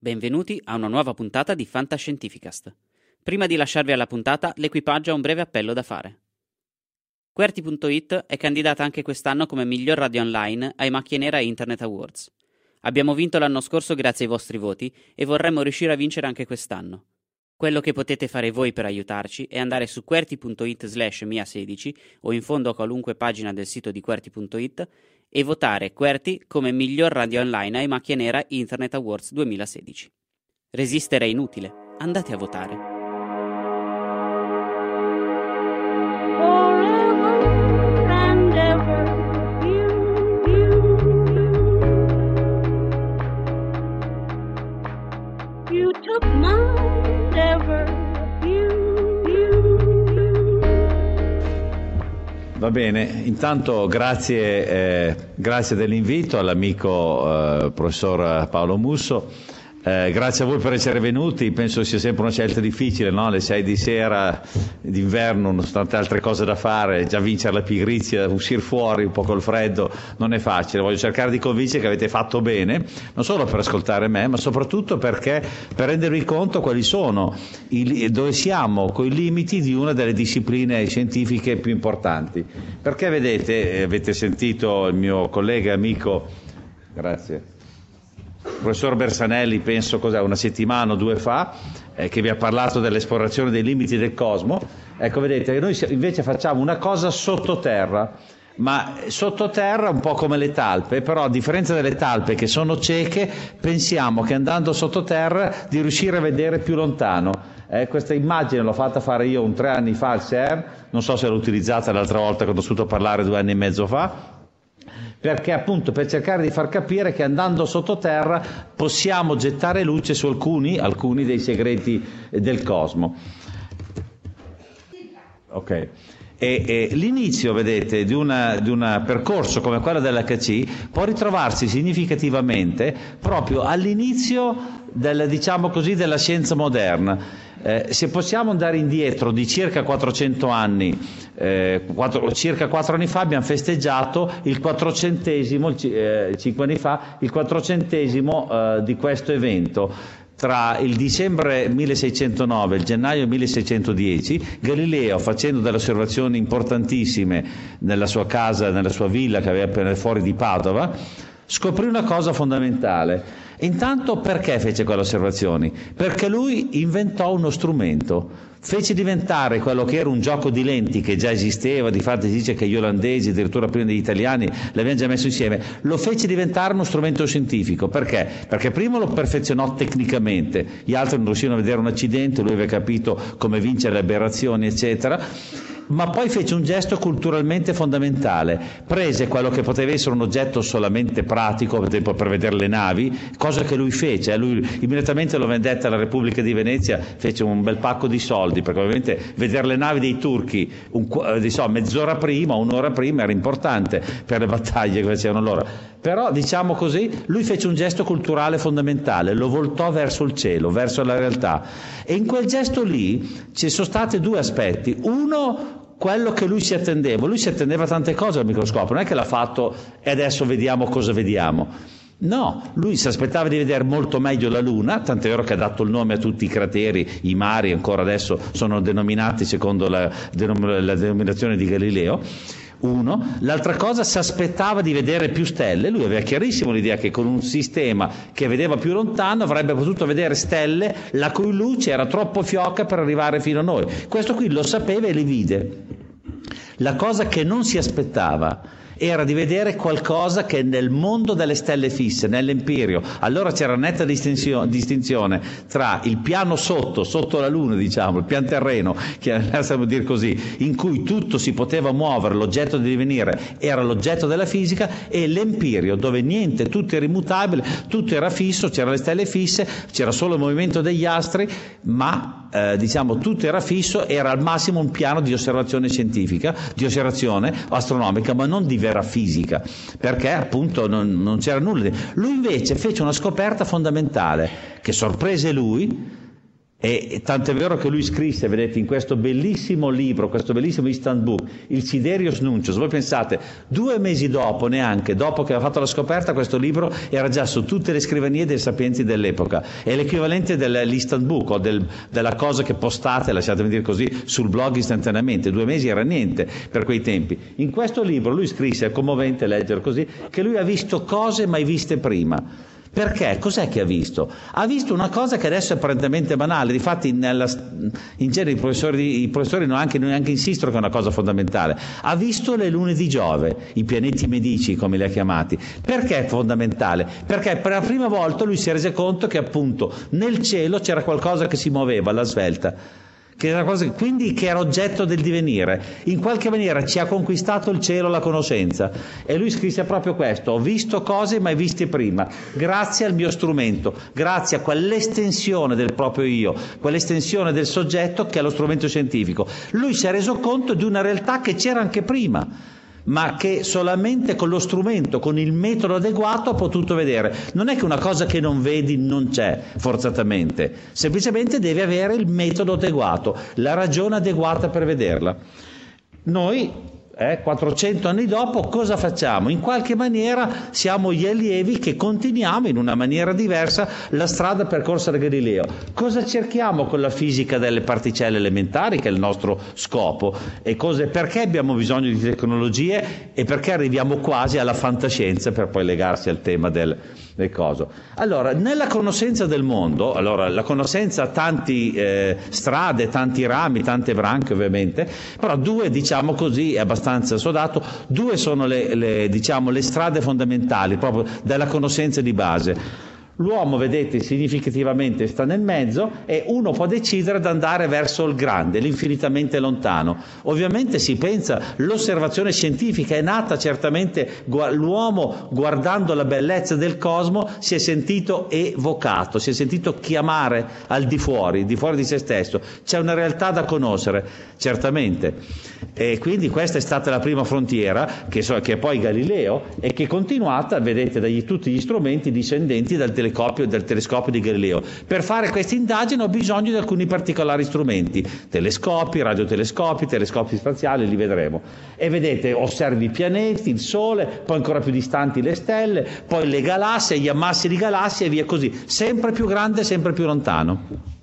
Benvenuti a una nuova puntata di Fantascientificast. Prima di lasciarvi alla puntata, l'equipaggio ha un breve appello da fare. QWERTY.IT è candidata anche quest'anno come miglior radio online ai Macchie Nera Internet Awards. Abbiamo vinto l'anno scorso grazie ai vostri voti e vorremmo riuscire a vincere anche quest'anno. Quello che potete fare voi per aiutarci è andare su QWERTY.IT/mia16 o in fondo a qualunque pagina del sito di QWERTY.IT e votare QWERTY come miglior radio online ai Macchia Nera Internet Awards 2016. Resistere è inutile, andate a votare. Va bene, intanto grazie dell'invito all'amico professor Paolo Musso, grazie a voi per essere venuti. Penso sia sempre una scelta difficile, no? Alle 6 di sera d'inverno, nonostante altre cose da fare, già vincere la pigrizia, uscire fuori un po' col freddo non è facile. Voglio cercare di convincere che avete fatto bene, non solo per ascoltare me, ma soprattutto perché per rendervi conto quali sono dove siamo con i limiti di una delle discipline scientifiche più importanti. Perché vedete, avete sentito il mio collega e amico, grazie, professor Bersanelli, penso una settimana o due fa, che vi ha parlato dell'esplorazione dei limiti del cosmo. Ecco, vedete, noi invece facciamo una cosa sottoterra, ma sottoterra un po' come le talpe, però a differenza delle talpe che sono cieche, pensiamo che andando sottoterra di riuscire a vedere più lontano. Questa immagine l'ho fatta fare io 3 anni fa al CERN, non so se l'ho utilizzata l'altra volta quando ho dovuto parlare 2 anni e mezzo fa, perché appunto per cercare di far capire che andando sottoterra possiamo gettare luce su alcuni dei segreti del cosmo. Ok. E l'inizio, vedete, di un percorso come quello dell'HC può ritrovarsi significativamente proprio all'inizio della scienza moderna. Se possiamo andare indietro di circa 400 anni, circa 4 anni fa abbiamo festeggiato il 400esimo, 5 anni fa, il 400esimo di questo evento. Tra il dicembre 1609 e il gennaio 1610, Galileo, facendo delle osservazioni importantissime nella sua villa che aveva fuori di Padova, scoprì una cosa fondamentale. Intanto perché fece quelle osservazioni? Perché lui inventò uno strumento, fece diventare quello che era un gioco di lenti che già esisteva, di fatto si dice che gli olandesi, addirittura prima degli italiani, l'avevano già messo insieme, lo fece diventare uno strumento scientifico. Perché? Perché prima lo perfezionò tecnicamente, gli altri non riuscivano a vedere un accidente, lui aveva capito come vincere le aberrazioni, eccetera. Ma poi fece un gesto culturalmente fondamentale, prese quello che poteva essere un oggetto solamente pratico, per esempio per vedere le navi, cosa che lui fece, lui immediatamente lo vendette alla Repubblica di Venezia, fece un bel pacco di soldi, perché ovviamente vedere le navi dei turchi mezz'ora prima, un'ora prima era importante per le battaglie che facevano loro. Però, diciamo così, lui fece un gesto culturale fondamentale, lo voltò verso il cielo, verso la realtà. E in quel gesto lì ci sono stati due aspetti. Uno, quello che lui si attendeva. Lui si attendeva tante cose al microscopio, non è che l'ha fatto e adesso vediamo cosa vediamo. No, lui si aspettava di vedere molto meglio la Luna, tant'è vero che ha dato il nome a tutti i crateri, i mari ancora adesso sono denominati secondo la denominazione di Galileo. Uno, l'altra cosa, si aspettava di vedere più stelle. Lui aveva chiarissimo l'idea che con un sistema che vedeva più lontano avrebbe potuto vedere stelle la cui luce era troppo fioca per arrivare fino a noi. Questo qui lo sapeva e le vide. La cosa che non si aspettava era di vedere qualcosa che nel mondo delle stelle fisse, nell'empirio, allora c'era netta distinzione tra il piano sotto la Luna, diciamo, il pian terreno, che lasciamo dire così, in cui tutto si poteva muovere, l'oggetto di divenire era l'oggetto della fisica, e l'empirio, dove niente, tutto era immutabile, tutto era fisso, c'erano le stelle fisse, c'era solo il movimento degli astri, ma diciamo tutto era fisso, era al massimo un piano di osservazione scientifica, di osservazione astronomica, ma non di vera fisica, perché appunto non c'era nulla. Lui invece fece una scoperta fondamentale che sorprese lui, e tant'è vero che lui scrisse, vedete, in questo bellissimo libro, questo bellissimo instant book, il Sidereus Nuncius. Voi pensate, 2 mesi dopo, neanche dopo che aveva fatto la scoperta, questo libro era già su tutte le scrivanie dei sapienti dell'epoca, è l'equivalente dell'instant book o della cosa che postate, lasciatemi dire così, sul blog istantaneamente. 2 mesi era niente per quei tempi. In questo libro lui scrisse, è commovente leggere così, che lui ha visto cose mai viste prima. Perché? Cos'è che ha visto? Ha visto una cosa che adesso è apparentemente banale, difatti in genere i professori neanche insistono che è una cosa fondamentale. Ha visto le lune di Giove, i pianeti medici come li ha chiamati. Perché è fondamentale? Perché per la prima volta lui si è reso conto che appunto nel cielo c'era qualcosa che si muoveva alla svelta, che era cosa, quindi che era oggetto del divenire. In qualche maniera ci ha conquistato il cielo, la conoscenza, e lui scrisse proprio questo: ho visto cose mai viste prima, grazie al mio strumento, grazie a quell'estensione del proprio io, quell'estensione del soggetto che è lo strumento scientifico. Lui si è reso conto di una realtà che c'era anche prima, ma che solamente con lo strumento, con il metodo adeguato ha potuto vedere. Non è che una cosa che non vedi non c'è forzatamente, semplicemente devi avere il metodo adeguato, la ragione adeguata per vederla. Noi 400 anni dopo cosa facciamo? In qualche maniera siamo gli allievi che continuiamo in una maniera diversa la strada percorsa da Galileo. Cosa cerchiamo con la fisica delle particelle elementari, che è il nostro scopo, e perché abbiamo bisogno di tecnologie e perché arriviamo quasi alla fantascienza per poi legarsi al tema del coso. Allora, nella conoscenza del mondo, allora la conoscenza ha tanti strade, tanti rami, tante branche ovviamente, però due, diciamo così, è abbastanza sodato, due sono le strade fondamentali proprio della conoscenza di base. L'uomo, vedete, significativamente sta nel mezzo, e uno può decidere di andare verso il grande, l'infinitamente lontano. Ovviamente si pensa, l'osservazione scientifica è nata certamente, l'uomo guardando la bellezza del cosmo si è sentito evocato, si è sentito chiamare al di fuori di se stesso. C'è una realtà da conoscere, certamente. E quindi questa è stata la prima frontiera, che è poi Galileo, e che è continuata, vedete, da tutti gli strumenti discendenti dal del telescopio di Galileo. Per fare questa indagine ho bisogno di alcuni particolari strumenti, telescopi, radiotelescopi, telescopi spaziali, li vedremo. E vedete, osservi i pianeti, il Sole, poi ancora più distanti le stelle, poi le galassie, gli ammassi di galassie e via così, sempre più grande, sempre più lontano.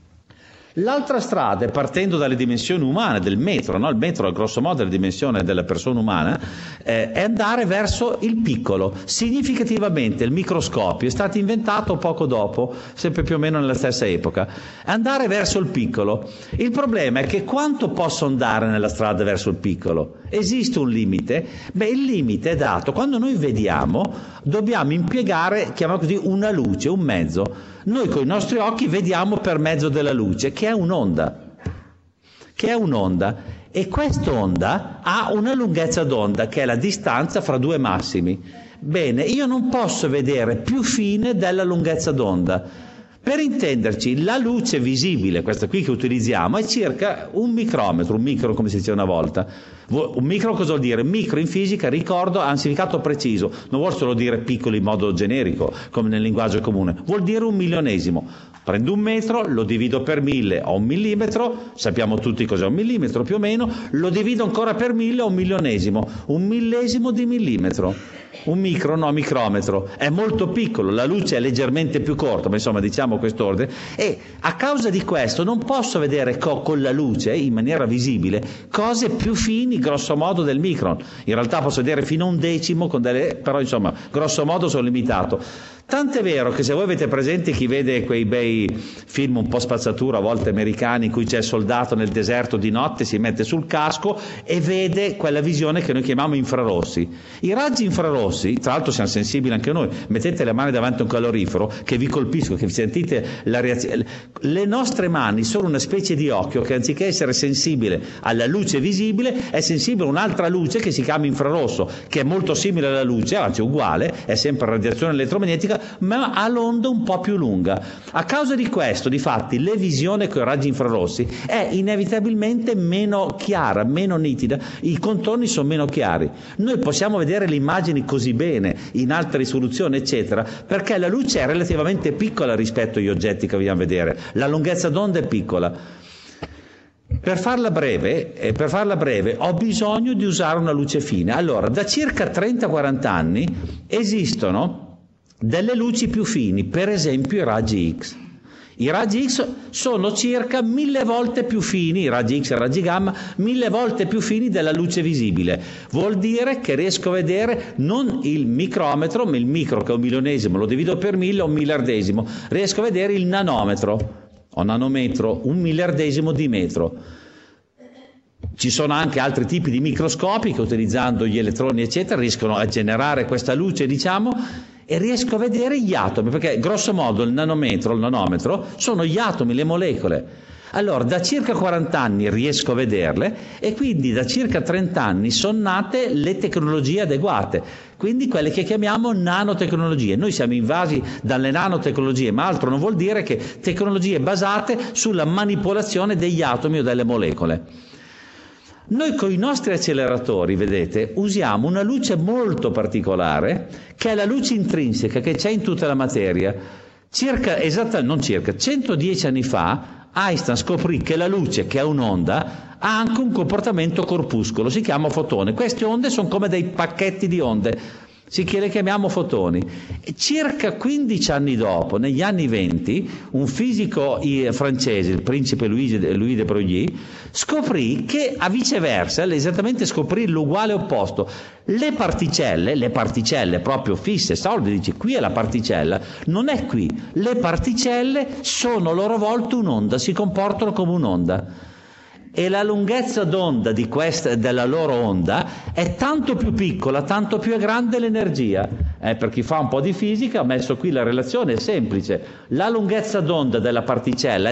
L'altra strada è partendo dalle dimensioni umane, del metro, no? Il metro è grosso modo la dimensione della persona umana, è andare verso il piccolo. Significativamente il microscopio è stato inventato poco dopo, sempre più o meno nella stessa epoca, andare verso il piccolo. Il problema è che quanto posso andare nella strada verso il piccolo? Esiste un limite? Beh, il limite è dato quando noi vediamo, dobbiamo impiegare, chiamiamo così, una luce, un mezzo. Noi con i nostri occhi vediamo per mezzo della luce, che è un'onda, e quest'onda ha una lunghezza d'onda che è la distanza fra due massimi. Bene, io non posso vedere più fine della lunghezza d'onda. Per intenderci, la luce visibile, questa qui che utilizziamo, è circa un micrometro, un micro come si diceva una volta. Un micro cosa vuol dire? Micro in fisica, ricordo, ha un significato preciso, non vuol solo dire piccolo in modo generico, come nel linguaggio comune, vuol dire un milionesimo. Prendo un metro, lo divido per 1000, ho un millimetro, sappiamo tutti cos'è un millimetro più o meno, lo divido ancora per 1000, ho un milionesimo, un millesimo di millimetro. Un micro, no, micrometro, è molto piccolo, la luce è leggermente più corta, ma insomma diciamo quest'ordine, e a causa di questo non posso vedere con la luce in maniera visibile cose più fini grosso modo del micron. In realtà posso vedere fino a un decimo con delle, però insomma grosso modo sono limitato. Tant'è vero che se voi avete presente chi vede quei bei film un po' spazzatura a volte americani in cui c'è il soldato nel deserto di notte, si mette sul casco e vede quella visione che noi chiamiamo infrarossi. I raggi infrarossi, tra l'altro siamo sensibili anche noi, mettete le mani davanti a un calorifero che vi colpisco, che sentite la reazione. Le nostre mani sono una specie di occhio che anziché essere sensibile alla luce visibile è sensibile a un'altra luce che si chiama infrarosso, che è molto simile alla luce, anzi uguale, è sempre radiazione elettromagnetica, ma ha l'onda un po' più lunga. A causa di questo, difatti, la visione con i raggi infrarossi è inevitabilmente meno chiara, meno nitida, i contorni sono meno chiari. Noi possiamo vedere le immagini così bene, in alta risoluzione, eccetera, perché la luce è relativamente piccola rispetto agli oggetti che vogliamo vedere, la lunghezza d'onda è piccola. Per farla breve, ho bisogno di usare una luce fine. Allora, da circa 30-40 anni esistono delle luci più fini, per esempio i raggi X. I raggi X sono circa 1000 volte più fini, i raggi X e i raggi gamma, 1000 volte più fini della luce visibile. Vuol dire che riesco a vedere non il micrometro, ma il micro che è un milionesimo, lo divido per 1000, un miliardesimo. Riesco a vedere il nanometro, o nanometro, un miliardesimo di metro. Ci sono anche altri tipi di microscopi che utilizzando gli elettroni, eccetera, riescono a generare questa luce, diciamo, e riesco a vedere gli atomi, perché grosso modo il nanometro, il nanometro sono gli atomi, le molecole. Allora da circa 40 anni riesco a vederle e quindi da circa 30 anni sono nate le tecnologie adeguate, quindi quelle che chiamiamo nanotecnologie. Noi siamo invasi dalle nanotecnologie, ma altro non vuol dire che tecnologie basate sulla manipolazione degli atomi o delle molecole. Noi con i nostri acceleratori, vedete, usiamo una luce molto particolare che è la luce intrinseca che c'è in tutta la materia. Non circa, 110 anni fa Einstein scoprì che la luce, che è un'onda, ha anche un comportamento corpuscolo, si chiama fotone. Queste onde sono come dei pacchetti di onde, le chiamiamo fotoni. E circa 15 anni dopo, negli anni 20, un fisico francese, il principe Louis de Broglie, scoprì che a viceversa, esattamente scoprì l'uguale opposto, le particelle proprio fisse, solide, dice qui è la particella, non è qui, le particelle sono a loro volta un'onda, si comportano come un'onda. E la lunghezza d'onda di questa, della loro onda è tanto più piccola, tanto più è grande l'energia. Per chi fa un po' di fisica, ho messo qui la relazione, è semplice. La lunghezza d'onda della particella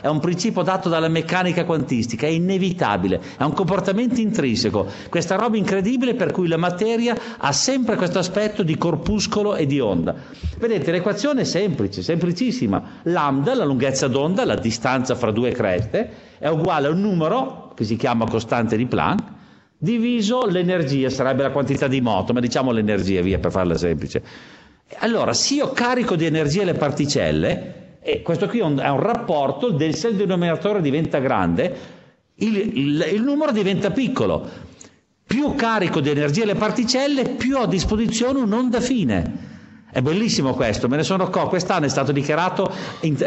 è un principio dato dalla meccanica quantistica, è inevitabile, è un comportamento intrinseco. Questa roba incredibile per cui la materia ha sempre questo aspetto di corpuscolo e di onda. Vedete, l'equazione è semplice, semplicissima. Lambda, la lunghezza d'onda, la distanza fra due creste, è uguale a un numero che si chiama costante di Planck diviso l'energia, sarebbe la quantità di moto, ma diciamo l'energia via per farla semplice. Allora, se io carico di energia le particelle, e questo qui è un rapporto, se il denominatore diventa grande, il numero diventa piccolo. Più carico di energia le particelle, più ho a disposizione un'onda fine. È bellissimo questo, me ne sono accorto, quest'anno è stato dichiarato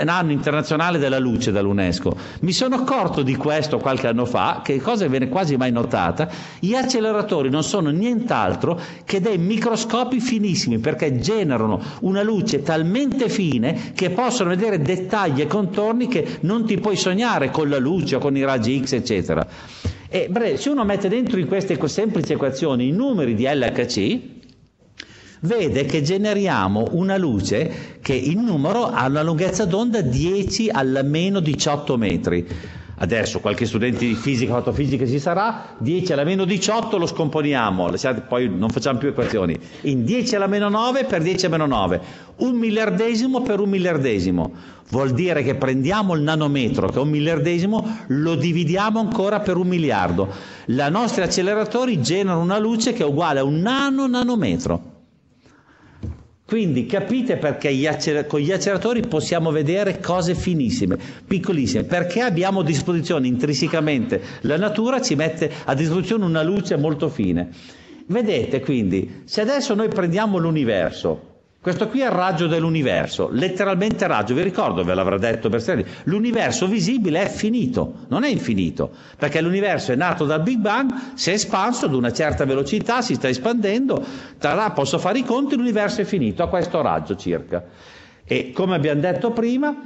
anno internazionale della luce dall'UNESCO. Mi sono accorto di questo qualche anno fa, che cosa viene quasi mai notata, gli acceleratori non sono nient'altro che dei microscopi finissimi, perché generano una luce talmente fine che possono vedere dettagli e contorni che non ti puoi sognare con la luce o con i raggi X, eccetera. E se uno mette dentro in queste semplici equazioni i numeri di LHC, vede che generiamo una luce che in numero ha una lunghezza d'onda 10 alla meno 18 metri. adesso qualche studente di fisica, fotofisica ci sarà, 10 alla meno 18 lo scomponiamo, poi non facciamo più equazioni, in 10 alla meno 9 per 10 alla meno 9, 1/1000 per 1/1000, vuol dire che prendiamo il nanometro, che è 1/1000, lo dividiamo ancora per 1 miliardo, i nostri acceleratori generano una luce che è uguale a 1 nanometro. Quindi capite perché con gli acceleratori possiamo vedere cose finissime, piccolissime, perché abbiamo a disposizione intrinsecamente, la natura ci mette a disposizione una luce molto fine. Vedete quindi, se adesso noi prendiamo l'universo, questo qui è il raggio dell'universo, letteralmente raggio, vi ricordo, ve l'avrà detto Bersanelli, l'universo visibile è finito, non è infinito, perché l'universo è nato dal Big Bang, si è espanso ad una certa velocità, si sta espandendo, tra là posso fare i conti, l'universo è finito a questo raggio circa. E come abbiamo detto prima,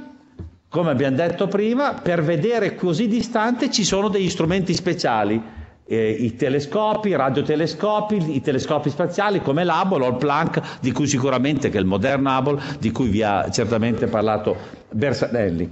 per vedere così distante ci sono degli strumenti speciali, i telescopi, i radiotelescopi, i telescopi spaziali come l'Hubble o il Planck, di cui sicuramente, che è il moderno Hubble, di cui vi ha certamente parlato Bersanelli.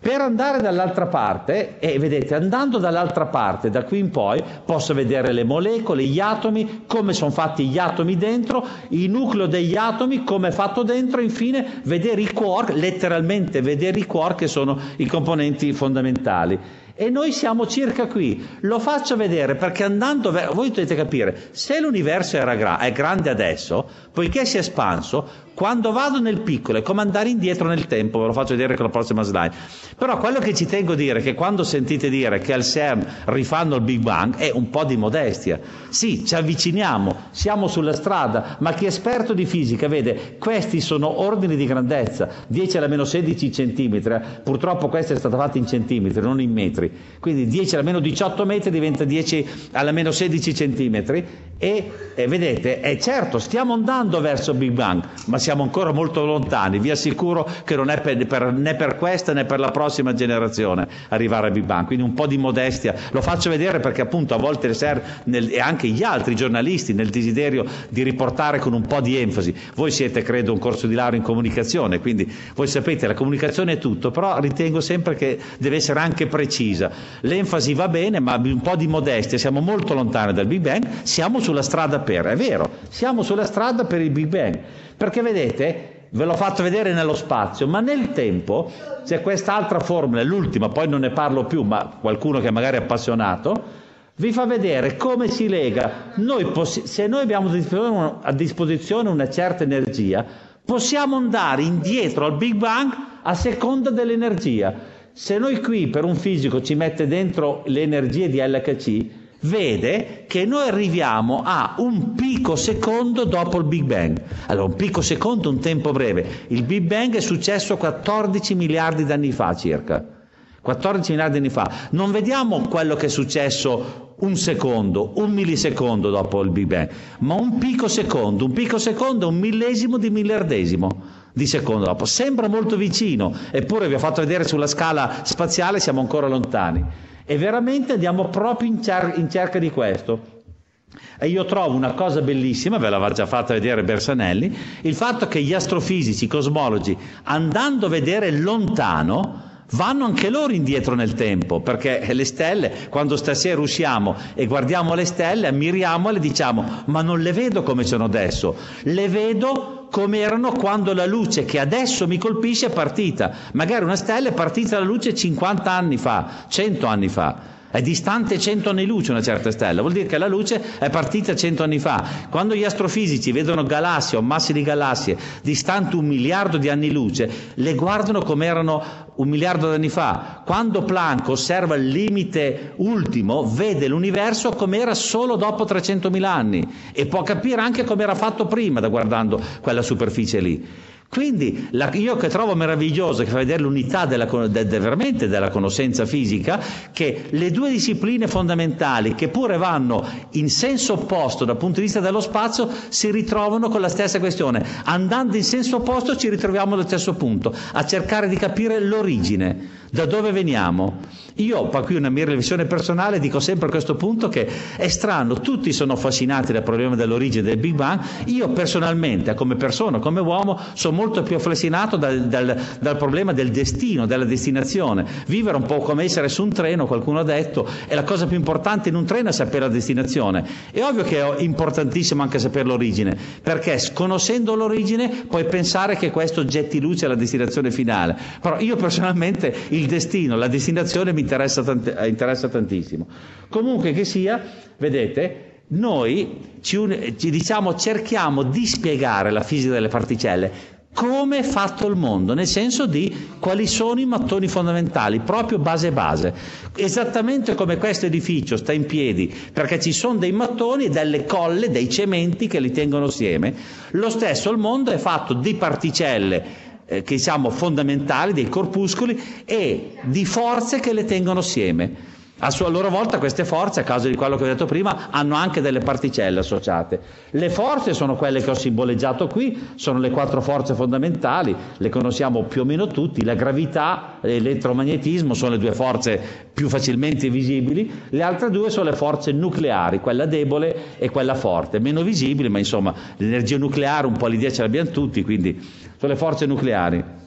Per andare dall'altra parte, e vedete, andando dall'altra parte, da qui in poi, posso vedere le molecole, gli atomi, come sono fatti gli atomi dentro, il nucleo degli atomi, come è fatto dentro, infine vedere i quark, letteralmente vedere i quark che sono i componenti fondamentali. E noi siamo circa qui, lo faccio vedere perché andando voi dovete capire, se l'universo è grande adesso, poiché si è espanso, quando vado nel piccolo è come andare indietro nel tempo, ve lo faccio vedere con la prossima slide. Però quello che ci tengo a dire è che quando sentite dire che al CERN rifanno il Big Bang è un po' di modestia. Sì, ci avviciniamo, siamo sulla strada, ma chi è esperto di fisica vede, questi sono ordini di grandezza, 10 alla meno 16 centimetri, purtroppo questa è stata fatta in centimetri, non in metri, quindi 10 alla meno 18 metri diventa 10 alla meno 16 centimetri e vedete, è certo, stiamo andando verso il Big Bang, ma siamo ancora molto lontani, vi assicuro che non è né per questa né per la prossima generazione arrivare a Big Bang, quindi un po' di modestia, lo faccio vedere perché appunto a volte il CERN e anche gli altri giornalisti nel desiderio di riportare con un po' di enfasi, voi siete credo un corso di laurea in comunicazione, quindi voi sapete la comunicazione è tutto, però ritengo sempre che deve essere anche precisa, l'enfasi va bene ma un po' di modestia, siamo molto lontani dal Big Bang, siamo sulla strada per, è vero, siamo sulla strada per il Big Bang, perché vedete, ve l'ho fatto vedere nello spazio, ma nel tempo c'è quest'altra formula, l'ultima, poi non ne parlo più, ma qualcuno che magari è appassionato, vi fa vedere come si lega. Se noi abbiamo a disposizione una certa energia, possiamo andare indietro al Big Bang a seconda dell'energia. Se noi qui, per un fisico, ci mette dentro le energie di LHC, vede che noi arriviamo a un picosecondo dopo il Big Bang. Allora, un picosecondo è un tempo breve. Il Big Bang è successo 14 miliardi di anni fa circa. 14 miliardi di anni fa. Non vediamo quello che è successo un secondo, un millisecondo dopo il Big Bang, ma un picosecondo. Un picosecondo è 1/1000 di 1/1000. Di secondo dopo, sembra molto vicino, eppure vi ho fatto vedere sulla scala spaziale siamo ancora lontani e veramente andiamo proprio in cerca di questo. E io trovo una cosa bellissima, ve l'aveva già fatta vedere Bersanelli, il fatto che gli astrofisici, i cosmologi, andando a vedere lontano vanno anche loro indietro nel tempo, perché le stelle, quando stasera usciamo e guardiamo le stelle, ammiriamole, diciamo, ma non le vedo come sono adesso, le vedo come erano quando la luce che adesso mi colpisce è partita. Magari una stella è partita la luce 50 anni fa, 100 anni fa. È distante 100 anni luce una certa stella, vuol dire che la luce è partita 100 anni fa. Quando gli astrofisici vedono galassie o masse di galassie distanti 1 miliardo di anni luce, le guardano come erano 1 miliardo di anni fa. Quando Planck osserva il limite ultimo, vede l'universo come era solo dopo 300.000 anni e può capire anche come era fatto prima da guardando quella superficie lì. Quindi io che trovo meraviglioso, che fa vedere l'unità veramente della conoscenza fisica, che le due discipline fondamentali che pure vanno in senso opposto dal punto di vista dello spazio si ritrovano con la stessa questione, andando in senso opposto ci ritroviamo allo stesso punto, a cercare di capire l'origine da dove veniamo? Io ho qui una mia riflessione personale, dico sempre a questo punto che è strano, tutti sono affascinati dal problema dell'origine del Big Bang, io personalmente, come persona, come uomo, sono molto più affascinato dal problema del destino, della destinazione. Vivere un po' come essere su un treno, qualcuno ha detto, è la cosa più importante in un treno è sapere la destinazione. È ovvio che è importantissimo anche sapere l'origine, perché conoscendo l'origine puoi pensare che questo getti luce alla destinazione finale. Però io personalmente il destino, la destinazione mi interessa tantissimo. Comunque che sia, vedete, noi cerchiamo di spiegare la fisica delle particelle, come è fatto il mondo, nel senso di quali sono i mattoni fondamentali, proprio base, esattamente come questo edificio sta in piedi perché ci sono dei mattoni e delle colle, dei cementi che li tengono assieme. Lo stesso il mondo è fatto di particelle che siamo fondamentali, dei corpuscoli, e di forze che le tengono assieme. A loro volta queste forze, a causa di quello che ho detto prima, hanno anche delle particelle associate. Le forze sono quelle che ho simboleggiato qui, sono le quattro forze fondamentali, le conosciamo più o meno tutti, la gravità e l'elettromagnetismo sono le due forze più facilmente visibili, le altre due sono le forze nucleari, quella debole e quella forte, meno visibili, ma insomma l'energia nucleare un po' l'idea ce l'abbiamo tutti, quindi sono le forze nucleari.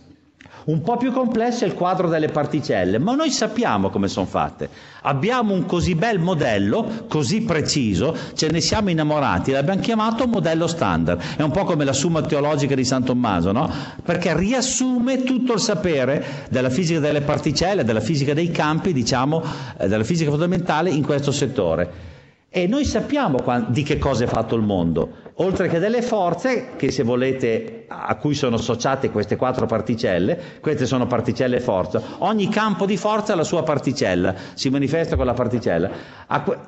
Un po' più complesso è il quadro delle particelle, ma noi sappiamo come sono fatte. Abbiamo un così bel modello, così preciso, ce ne siamo innamorati, l'abbiamo chiamato modello standard. È un po' come la Summa teologica di San Tommaso, no? Perché riassume tutto il sapere della fisica delle particelle, della fisica dei campi, diciamo, della fisica fondamentale in questo settore. E noi sappiamo di che cosa è fatto il mondo, oltre che delle forze che, se volete, a cui sono associate queste quattro particelle. Queste sono particelle e forza. Ogni campo di forza ha la sua particella, si manifesta con la particella.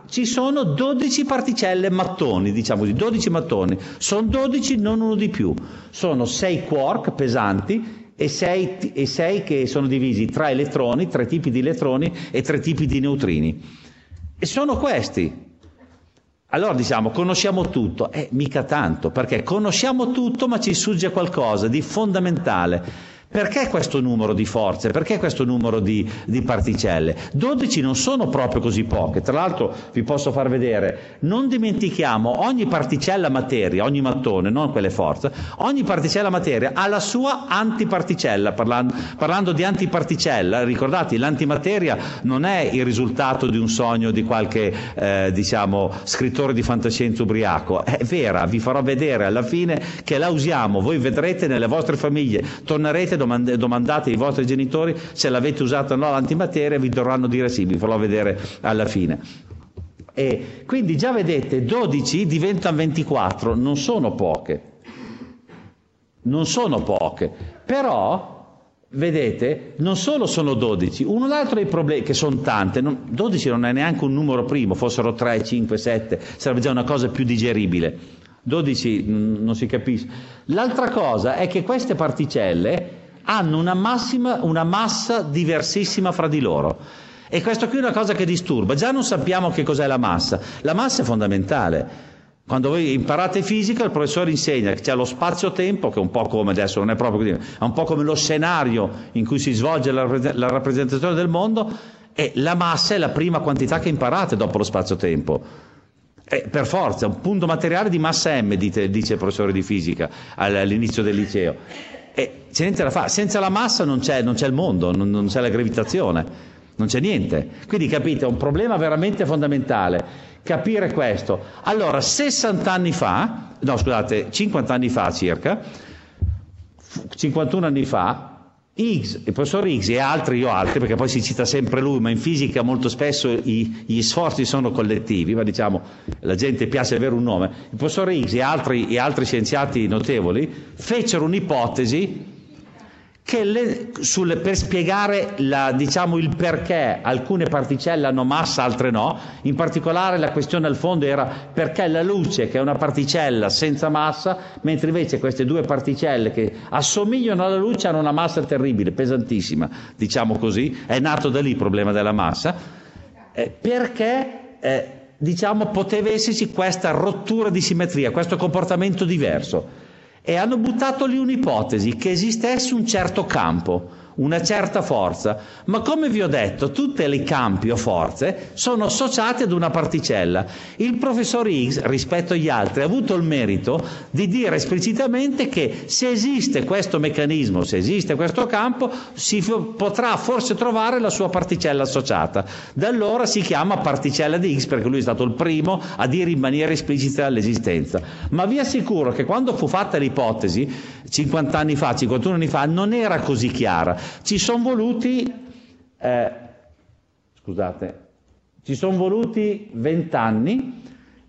Ci sono 12 particelle mattoni, diciamo così, 12 mattoni. Sono 12, non uno di più. Sono 6 quark pesanti e 6 che sono divisi tra elettroni, 3 tipi di elettroni e 3 tipi di neutrini. E sono questi. Allora diciamo conosciamo tutto, mica tanto, perché conosciamo tutto ma ci sfugge qualcosa di fondamentale. Perché questo numero di forze? Perché questo numero di particelle? 12 non sono proprio così poche, tra l'altro vi posso far vedere, non dimentichiamo ogni particella materia, ogni mattone, non quelle forze, ogni particella materia ha la sua antiparticella, parlando di antiparticella, ricordate, l'antimateria non è il risultato di un sogno di qualche scrittore di fantascienza ubriaco, è vera, vi farò vedere alla fine che la usiamo, voi vedrete nelle vostre famiglie, tornerete, domandate ai vostri genitori se l'avete usata o no l'antimateria, vi dovranno dire sì, vi farò vedere alla fine. E quindi già vedete 12 diventano 24, non sono poche, però vedete non solo sono 12, un altro dei problemi che sono tante, 12 non è neanche un numero primo, fossero 3, 5, 7 sarebbe già una cosa più digeribile, 12 non si capisce. L'altra cosa è che queste particelle hanno una massa diversissima fra di loro. E questo qui è una cosa che disturba. Già non sappiamo che cos'è la massa. La massa è fondamentale. Quando voi imparate fisica, il professore insegna che c'è lo spazio-tempo, che è un po' come adesso, non è proprio così, è un po' come lo scenario in cui si svolge la rappresentazione del mondo, e la massa è la prima quantità che imparate dopo lo spazio-tempo. Per forza, un punto materiale di massa m, dice il professore di fisica all'inizio del liceo. E c'è niente da fare, senza la massa non c'è il mondo, non c'è la gravitazione, non c'è niente. Quindi capite, è un problema veramente fondamentale capire questo. Allora, 50 anni fa circa, 51 anni fa, Higgs, il professor Higgs e altri, perché poi si cita sempre lui, ma in fisica molto spesso gli sforzi sono collettivi, ma diciamo la gente piace avere un nome, il professor Higgs e altri scienziati notevoli fecero un'ipotesi che per spiegare il perché alcune particelle hanno massa, altre no. In particolare la questione al fondo era perché la luce, che è una particella senza massa, mentre invece queste due particelle che assomigliano alla luce hanno una massa terribile, pesantissima, diciamo così, è nato da lì il problema della massa, perché poteva esserci questa rottura di simmetria, questo comportamento diverso. E hanno buttato lì un'ipotesi che esistesse un certo campo, una certa forza, ma come vi ho detto tutti i campi o forze sono associati ad una particella. Il professor Higgs rispetto agli altri ha avuto il merito di dire esplicitamente che se esiste questo meccanismo, se esiste questo campo, si potrà forse trovare la sua particella associata. Da allora si chiama particella di Higgs perché lui è stato il primo a dire in maniera esplicita l'esistenza. Ma vi assicuro che quando fu fatta l'ipotesi 50 anni fa, 51 anni fa, non era così chiara. Ci sono voluti 20 anni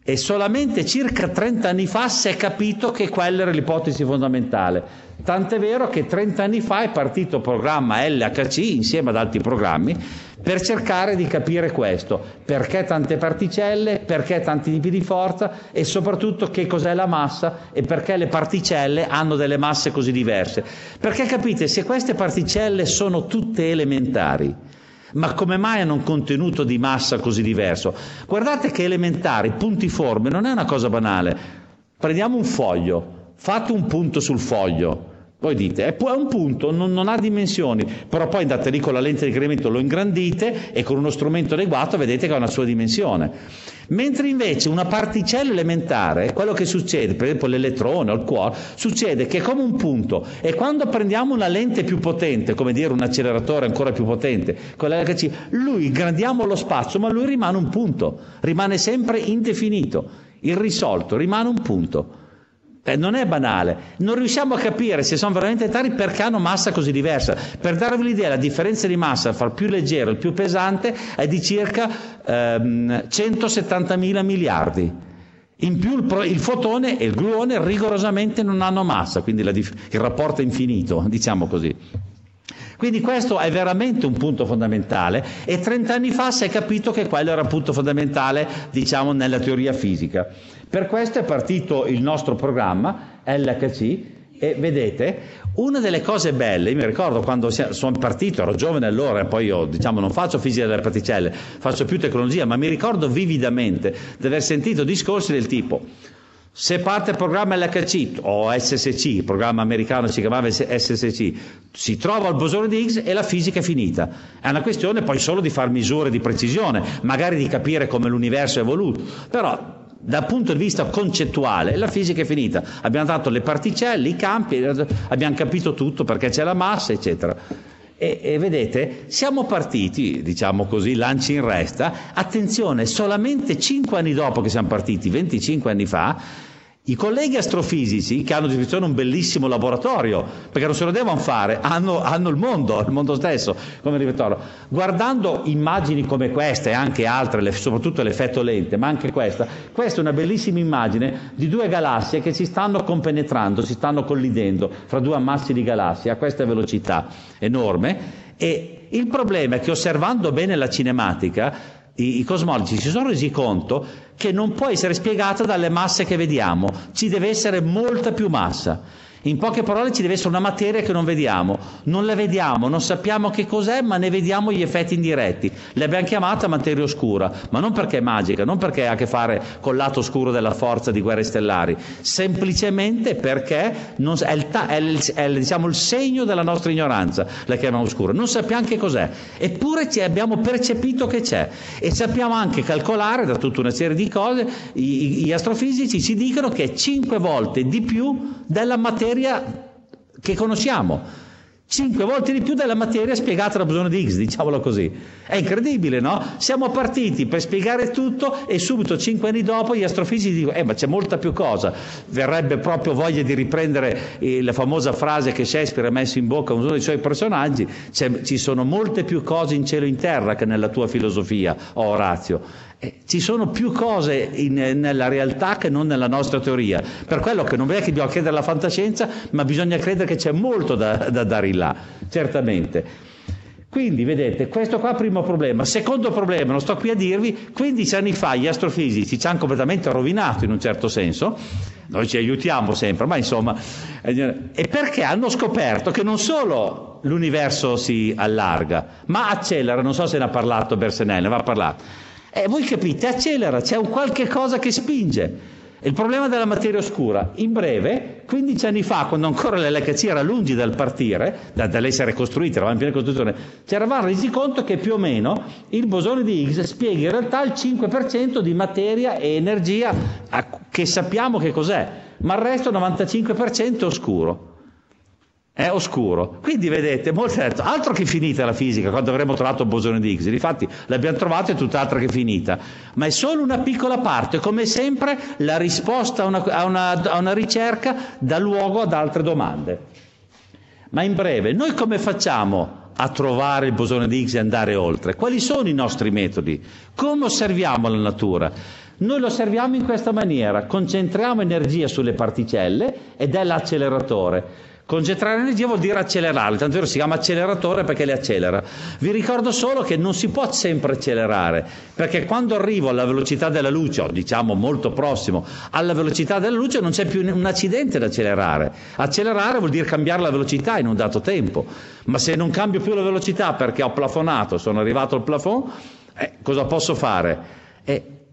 e solamente circa 30 anni fa si è capito che quella era l'ipotesi fondamentale. Tant'è vero che 30 anni fa è partito il programma LHC insieme ad altri programmi per cercare di capire questo, perché tante particelle, perché tanti tipi di forza e soprattutto che cos'è la massa e perché le particelle hanno delle masse così diverse. Perché capite, se queste particelle sono tutte elementari, ma come mai hanno un contenuto di massa così diverso? Guardate che elementari, puntiforme, non è una cosa banale. Prendiamo un foglio, fate un punto sul foglio, voi dite è un punto, non ha dimensioni, però poi andate lì con la lente di incremento, lo ingrandite e con uno strumento adeguato vedete che ha una sua dimensione. Mentre invece una particella elementare, quello che succede, per esempio l'elettrone o il quark, succede che è come un punto, e quando prendiamo una lente più potente, come dire un acceleratore ancora più potente, con l'LHC, lui ingrandiamo lo spazio, ma lui rimane un punto, rimane sempre indefinito, irrisolto, rimane un punto. Non è banale, non riusciamo a capire se sono veramente tali perché hanno massa così diversa. Per darvi l'idea, la differenza di massa fra il più leggero e il più pesante è di circa 170.000 miliardi. In più il fotone e il gluone rigorosamente non hanno massa, quindi il rapporto è infinito, diciamo così. Quindi questo è veramente un punto fondamentale e 30 anni fa si è capito che quello era un punto fondamentale, diciamo, nella teoria fisica. Per questo è partito il nostro programma LHC e vedete, una delle cose belle, mi ricordo quando sono partito, ero giovane allora, poi io non faccio fisica delle particelle, faccio più tecnologia, ma mi ricordo vividamente di aver sentito discorsi del tipo: se parte il programma LHC o SSC, il programma americano si chiamava SSC, si trova il bosone di Higgs e la fisica è finita. È una questione poi solo di far misure di precisione, magari di capire come l'universo è evoluto, però dal punto di vista concettuale la fisica è finita. Abbiamo dato le particelle, i campi, abbiamo capito tutto perché c'è la massa, eccetera. E vedete, siamo partiti, lanci in resta. Attenzione, solamente 5 anni dopo che siamo partiti, 25 anni fa, i colleghi astrofisici, che hanno a disposizione un bellissimo laboratorio, perché non se lo devono fare, hanno il mondo stesso come ripeto, guardando immagini come questa e anche altre, soprattutto l'effetto lente, ma anche questa è una bellissima immagine di due galassie che si stanno compenetrando, si stanno collidendo fra due ammassi di galassie a questa velocità enorme. E il problema è che osservando bene la cinematica i cosmologi si sono resi conto che non può essere spiegata dalle masse che vediamo, ci deve essere molta più massa. In poche parole ci deve essere una materia che non vediamo, non la vediamo, non sappiamo che cos'è, ma ne vediamo gli effetti indiretti. L'abbiamo chiamata materia oscura, ma non perché è magica, non perché ha a che fare col lato oscuro della forza di guerre stellari, semplicemente perché è il segno della nostra ignoranza, la chiamiamo oscura. Non sappiamo che cos'è, eppure abbiamo percepito che c'è e sappiamo anche calcolare da tutta una serie di cose. Gli astrofisici ci dicono che è 5 volte di più della materia che conosciamo, 5 volte di più della materia spiegata dal bosone di Higgs, diciamolo così. È incredibile, no? Siamo partiti per spiegare tutto e subito 5 anni dopo gli astrofisici dicono ma c'è molta più cosa. Verrebbe proprio voglia di riprendere la famosa frase che Shakespeare ha messo in bocca a uno dei suoi personaggi: ci sono molte più cose in cielo e in terra che nella tua filosofia, o Orazio. Ci sono più cose nella realtà che non nella nostra teoria, per quello che non è che dobbiamo credere alla fantascienza, ma bisogna credere che c'è molto da dare in là, certamente. Quindi vedete, questo qua è il primo problema. Secondo problema, non sto qui a dirvi, 15 anni fa gli astrofisici ci hanno completamente rovinato in un certo senso, noi ci aiutiamo sempre, ma insomma, e perché hanno scoperto che non solo l'universo si allarga, ma accelera, non so se ne ha parlato Bersanelli, ne va parlato. E voi capite, accelera, c'è un qualche cosa che spinge. Il problema della materia oscura, in breve, 15 anni fa, quando ancora l'LHC era lungi dal partire, dall'essere costruita, eravamo in piena costruzione, ci eravamo resi conto che più o meno il bosone di Higgs spiega in realtà il 5% di materia e energia che sappiamo che cos'è, ma il resto 95% è oscuro. È oscuro. Quindi vedete, molto certo, altro che finita la fisica quando avremo trovato il bosone di Higgs. Infatti l'abbiamo trovato, è tutt'altro che finita. Ma è solo una piccola parte, come sempre la risposta a una ricerca dà luogo ad altre domande. Ma in breve, noi come facciamo a trovare il bosone di Higgs e andare oltre? Quali sono i nostri metodi? Come osserviamo la natura? Noi lo osserviamo in questa maniera: concentriamo energia sulle particelle ed è l'acceleratore. Concentrare energia vuol dire accelerarle, tanto vero si chiama acceleratore perché le accelera. Vi ricordo solo che non si può sempre accelerare, perché quando arrivo alla velocità della luce, o diciamo molto prossimo alla velocità della luce, non c'è più un accidente da accelerare. Accelerare vuol dire cambiare la velocità in un dato tempo, ma se non cambio più la velocità perché ho plafonato, sono arrivato al plafond, cosa posso fare?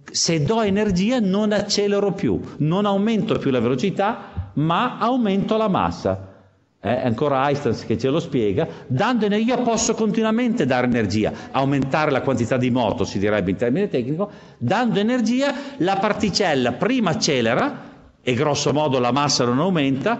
Se do energia non accelero più, non aumento più la velocità, ma aumento la massa. Ancora Einstein che ce lo spiega, dando energia posso continuamente dare energia, aumentare la quantità di moto, si direbbe in termini tecnico. Dando energia la particella prima accelera e grosso modo la massa non aumenta,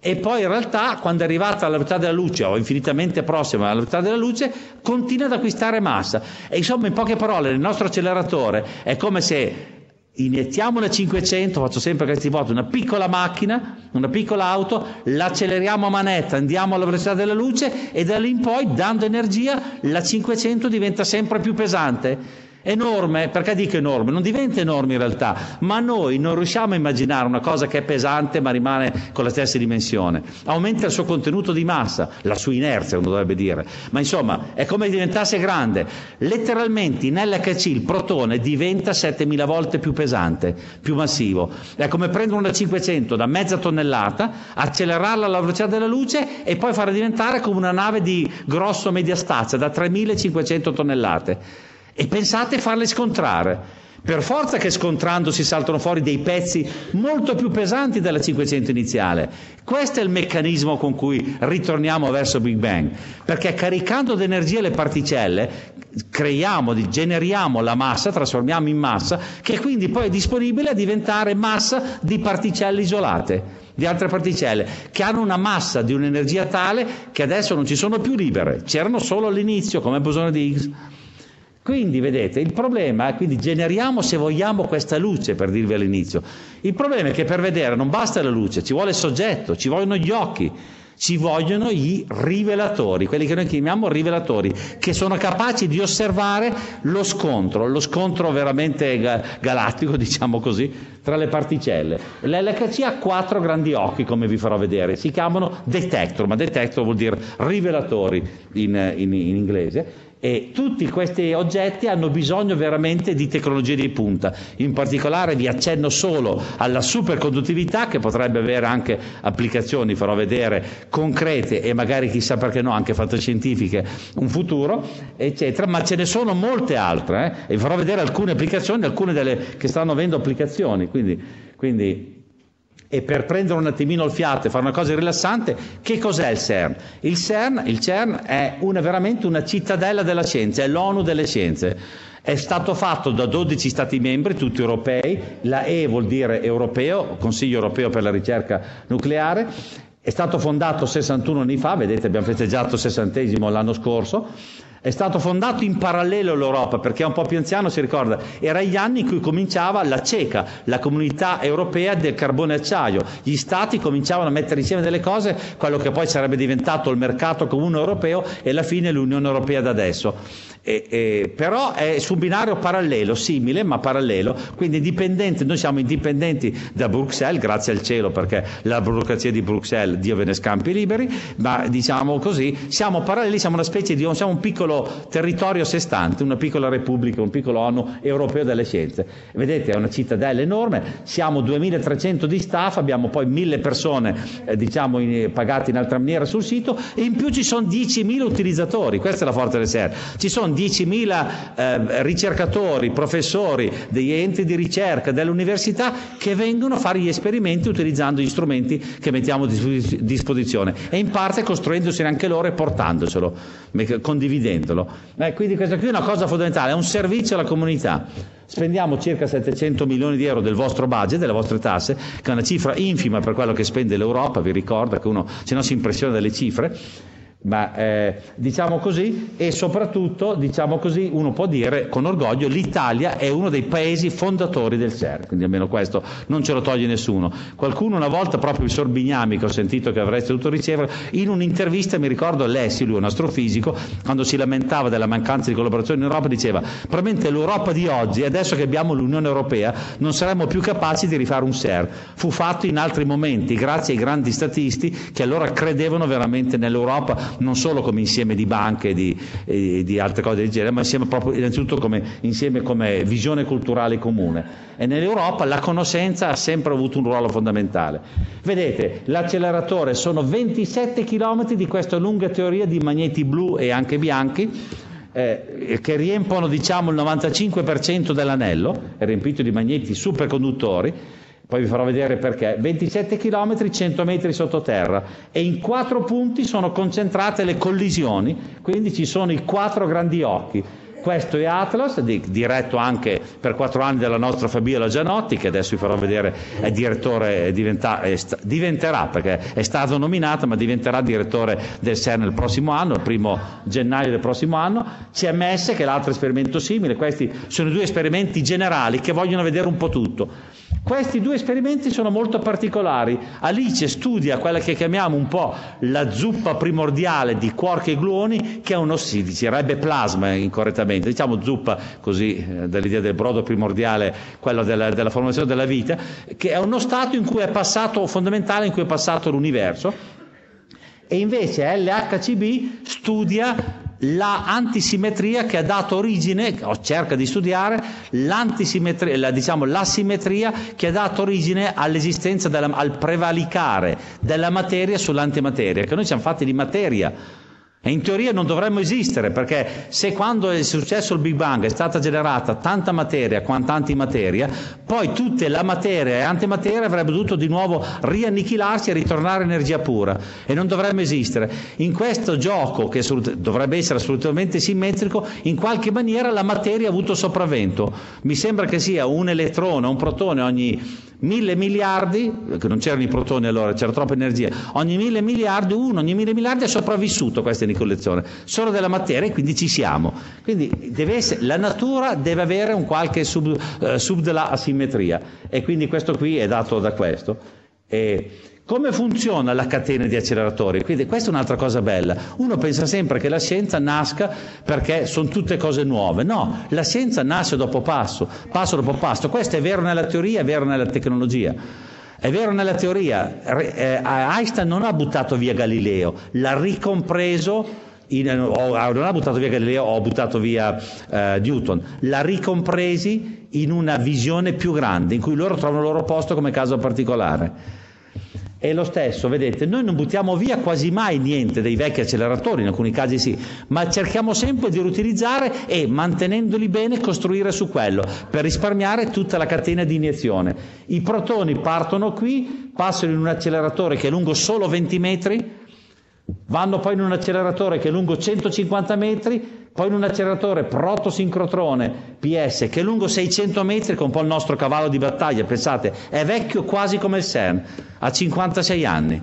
e poi in realtà quando è arrivata alla velocità della luce o infinitamente prossima alla velocità della luce continua ad acquistare massa. E insomma, in poche parole, il nostro acceleratore è come se iniettiamo la 500, faccio sempre questi voti, una piccola macchina, una piccola auto, l'acceleriamo a manetta, andiamo alla velocità della luce e da lì in poi, dando energia, la 500 diventa sempre più pesante. Enorme, perché dico enorme? Non diventa enorme in realtà, ma noi non riusciamo a immaginare una cosa che è pesante ma rimane con la stessa dimensione. Aumenta il suo contenuto di massa, la sua inerzia uno dovrebbe dire, ma insomma è come diventasse grande. Letteralmente in LHC il protone diventa 7000 volte più pesante, più massivo. È come prendere una 500 da mezza tonnellata, accelerarla alla velocità della luce e poi farla diventare come una nave di grosso media stazza da 3500 tonnellate. E pensate farle scontrare. Per forza che scontrando si saltano fuori dei pezzi molto più pesanti della 500 iniziale. Questo è il meccanismo con cui ritorniamo verso Big Bang, perché caricando d'energia le particelle generiamo la massa, trasformiamo in massa, che quindi poi è disponibile a diventare massa di particelle isolate, di altre particelle, che hanno una massa di un'energia tale che adesso non ci sono più libere, c'erano solo all'inizio, come bosone di Higgs. Quindi vedete, il problema è, quindi generiamo se vogliamo questa luce, per dirvi all'inizio. Il problema è che per vedere non basta la luce, ci vuole il soggetto, ci vogliono gli occhi, ci vogliono i rivelatori, quelli che noi chiamiamo rivelatori, che sono capaci di osservare lo scontro veramente galattico, diciamo così, tra le particelle. L'LHC ha 4 grandi occhi, come vi farò vedere, si chiamano detector, ma detector vuol dire rivelatori in inglese. E tutti questi oggetti hanno bisogno veramente di tecnologie di punta. In particolare vi accenno solo alla superconduttività, che potrebbe avere anche applicazioni, farò vedere, concrete e magari chissà perché no anche fantascientifiche, un futuro, eccetera, ma ce ne sono molte altre, e vi farò vedere alcune applicazioni, alcune delle che stanno avendo applicazioni, quindi... E per prendere un attimino il fiato e fare una cosa rilassante, che cos'è il CERN? Il CERN è veramente una cittadella della scienza, è l'ONU delle scienze. È stato fatto da 12 stati membri, tutti europei, la E vuol dire europeo, Consiglio Europeo per la Ricerca Nucleare, è stato fondato 61 anni fa, vedete abbiamo festeggiato il 60° l'anno scorso. È stato fondato in parallelo all'Europa, perché è un po' più anziano, si ricorda, era gli anni in cui cominciava la CECA, la Comunità Europea del Carbone e Acciaio. Gli stati cominciavano a mettere insieme delle cose, quello che poi sarebbe diventato il mercato comune europeo e alla fine l'Unione Europea da adesso. Però è su un binario parallelo, simile ma parallelo, quindi indipendente. Noi siamo indipendenti da Bruxelles, grazie al cielo, perché la burocrazia di Bruxelles, Dio ve ne scampi liberi, ma diciamo così, siamo paralleli, siamo una specie di un piccolo piccolo territorio a sé stante, una piccola repubblica, un piccolo ONU europeo delle scienze. Vedete, è una cittadella enorme, siamo 2300 di staff, abbiamo poi 1000 persone pagate in altra maniera sul sito, e in più ci sono 10.000 utilizzatori, questa è la forza del CERN. Ci sono 10.000 ricercatori, professori degli enti di ricerca, dell'università, che vengono a fare gli esperimenti utilizzando gli strumenti che mettiamo a disposizione, e in parte costruendosene anche loro e portandoselo, condividendolo. Quindi questa qui è una cosa fondamentale, è un servizio alla comunità. Spendiamo circa 700 milioni di euro del vostro budget, delle vostre tasse, che è una cifra infima per quello che spende l'Europa, vi ricordo, che uno se no si impressiona delle cifre, ma diciamo così, e soprattutto diciamo così, uno può dire con orgoglio, l'Italia è uno dei paesi fondatori del CERN, quindi almeno questo non ce lo toglie nessuno. Qualcuno una volta, proprio il Sorbignami, che ho sentito che avreste dovuto ricevere, in un'intervista, mi ricordo, lessi, lui è un astrofisico, quando si lamentava della mancanza di collaborazione in Europa diceva: probabilmente l'Europa di oggi, adesso che abbiamo l'Unione Europea, non saremmo più capaci di rifare un CERN, fu fatto in altri momenti grazie ai grandi statisti che allora credevano veramente nell'Europa, non solo come insieme di banche e di altre cose del genere, ma insieme proprio innanzitutto come visione culturale comune. E nell'Europa la conoscenza ha sempre avuto un ruolo fondamentale. Vedete, l'acceleratore sono 27 km di questa lunga teoria di magneti blu e anche bianchi, che riempiono diciamo il 95% dell'anello, è riempito di magneti superconduttori. Poi vi farò vedere perché. 27 km, 100 metri sottoterra, e in 4 punti sono concentrate le collisioni, quindi ci sono i 4 grandi occhi. Questo è ATLAS, diretto anche per 4 anni dalla nostra Fabiola Gianotti, che adesso vi farò vedere, è direttore, diventerà, perché è stato nominato, ma diventerà direttore del CERN il prossimo anno, il 1° gennaio del prossimo anno. CMS, che è l'altro esperimento simile. Questi sono 2 esperimenti generali che vogliono vedere un po' tutto. Questi 2 esperimenti sono molto particolari. Alice studia quella che chiamiamo un po' la zuppa primordiale di quark e gluoni, che è uno, si direbbe plasma incorrettamente, diciamo zuppa così, dall'idea del brodo primordiale, quello della formazione della vita, che è uno stato in cui è passato, fondamentale, in cui è passato l'universo. E invece LHCb studia la antisimmetria che ha dato origine, o cerca di studiare l'antisimmetria, l'asimmetria che ha dato origine all'esistenza al prevalicare della materia sull'antimateria, che noi siamo fatti di materia. E in teoria non dovremmo esistere, perché se quando è successo il Big Bang è stata generata tanta materia quanta antimateria, poi tutte la materia e antimateria avrebbero dovuto di nuovo riannichilarsi e ritornare energia pura, e non dovremmo esistere. In questo gioco, che dovrebbe essere assolutamente simmetrico, in qualche maniera la materia ha avuto sopravvento. Mi sembra che sia un elettrone, un protone ogni 1000 miliardi, che non c'erano i protoni allora, c'era troppa energia, ogni 1000 miliardi, uno ogni 1000 miliardi è sopravvissuto a questa collezione, solo della materia, e quindi ci siamo. Quindi la natura deve avere un qualche subdola asimmetria, e quindi questo qui è dato da questo. E come funziona la catena di acceleratori? Quindi questa è un'altra cosa bella. Uno pensa sempre che la scienza nasca perché sono tutte cose nuove. No, la scienza nasce dopo passo dopo passo. Questo è vero nella teoria, è vero nella tecnologia. È vero nella teoria, Einstein non ha buttato via Galileo, l'ha ricompreso, non ha buttato via Galileo o ha buttato via Newton, l'ha ricompresi in una visione più grande, in cui loro trovano il loro posto come caso particolare. E lo stesso, vedete, noi non buttiamo via quasi mai niente dei vecchi acceleratori, in alcuni casi sì, ma cerchiamo sempre di riutilizzare e, mantenendoli bene, costruire su quello, per risparmiare tutta la catena di iniezione. I protoni partono qui, passano in un acceleratore che è lungo solo 20 metri, vanno poi in un acceleratore che è lungo 150 metri, poi in un acceleratore protosincrotrone PS che è lungo 600 metri, che è un po' il nostro cavallo di battaglia, pensate, è vecchio quasi come il CERN, ha 56 anni.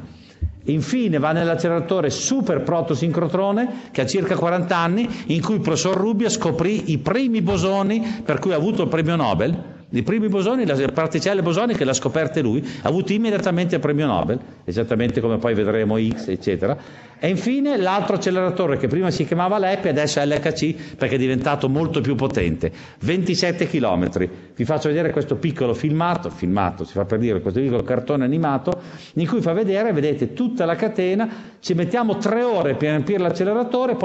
Infine va nell'acceleratore super protosincrotrone, che ha circa 40 anni, in cui il professor Rubbia scoprì i primi bosoni, per cui ha avuto il premio Nobel, I primi bosoni, la particella bosonica che l'ha scoperta lui, ha avuto immediatamente il premio Nobel, esattamente come poi vedremo Higgs, eccetera. E infine l'altro acceleratore che prima si chiamava LEP, adesso è LHC, perché è diventato molto più potente, 27 km. Vi faccio vedere questo piccolo filmato, si fa per dire, questo piccolo cartone animato, in cui fa vedere, vedete, tutta la catena, ci mettiamo 3 ore per riempire l'acceleratore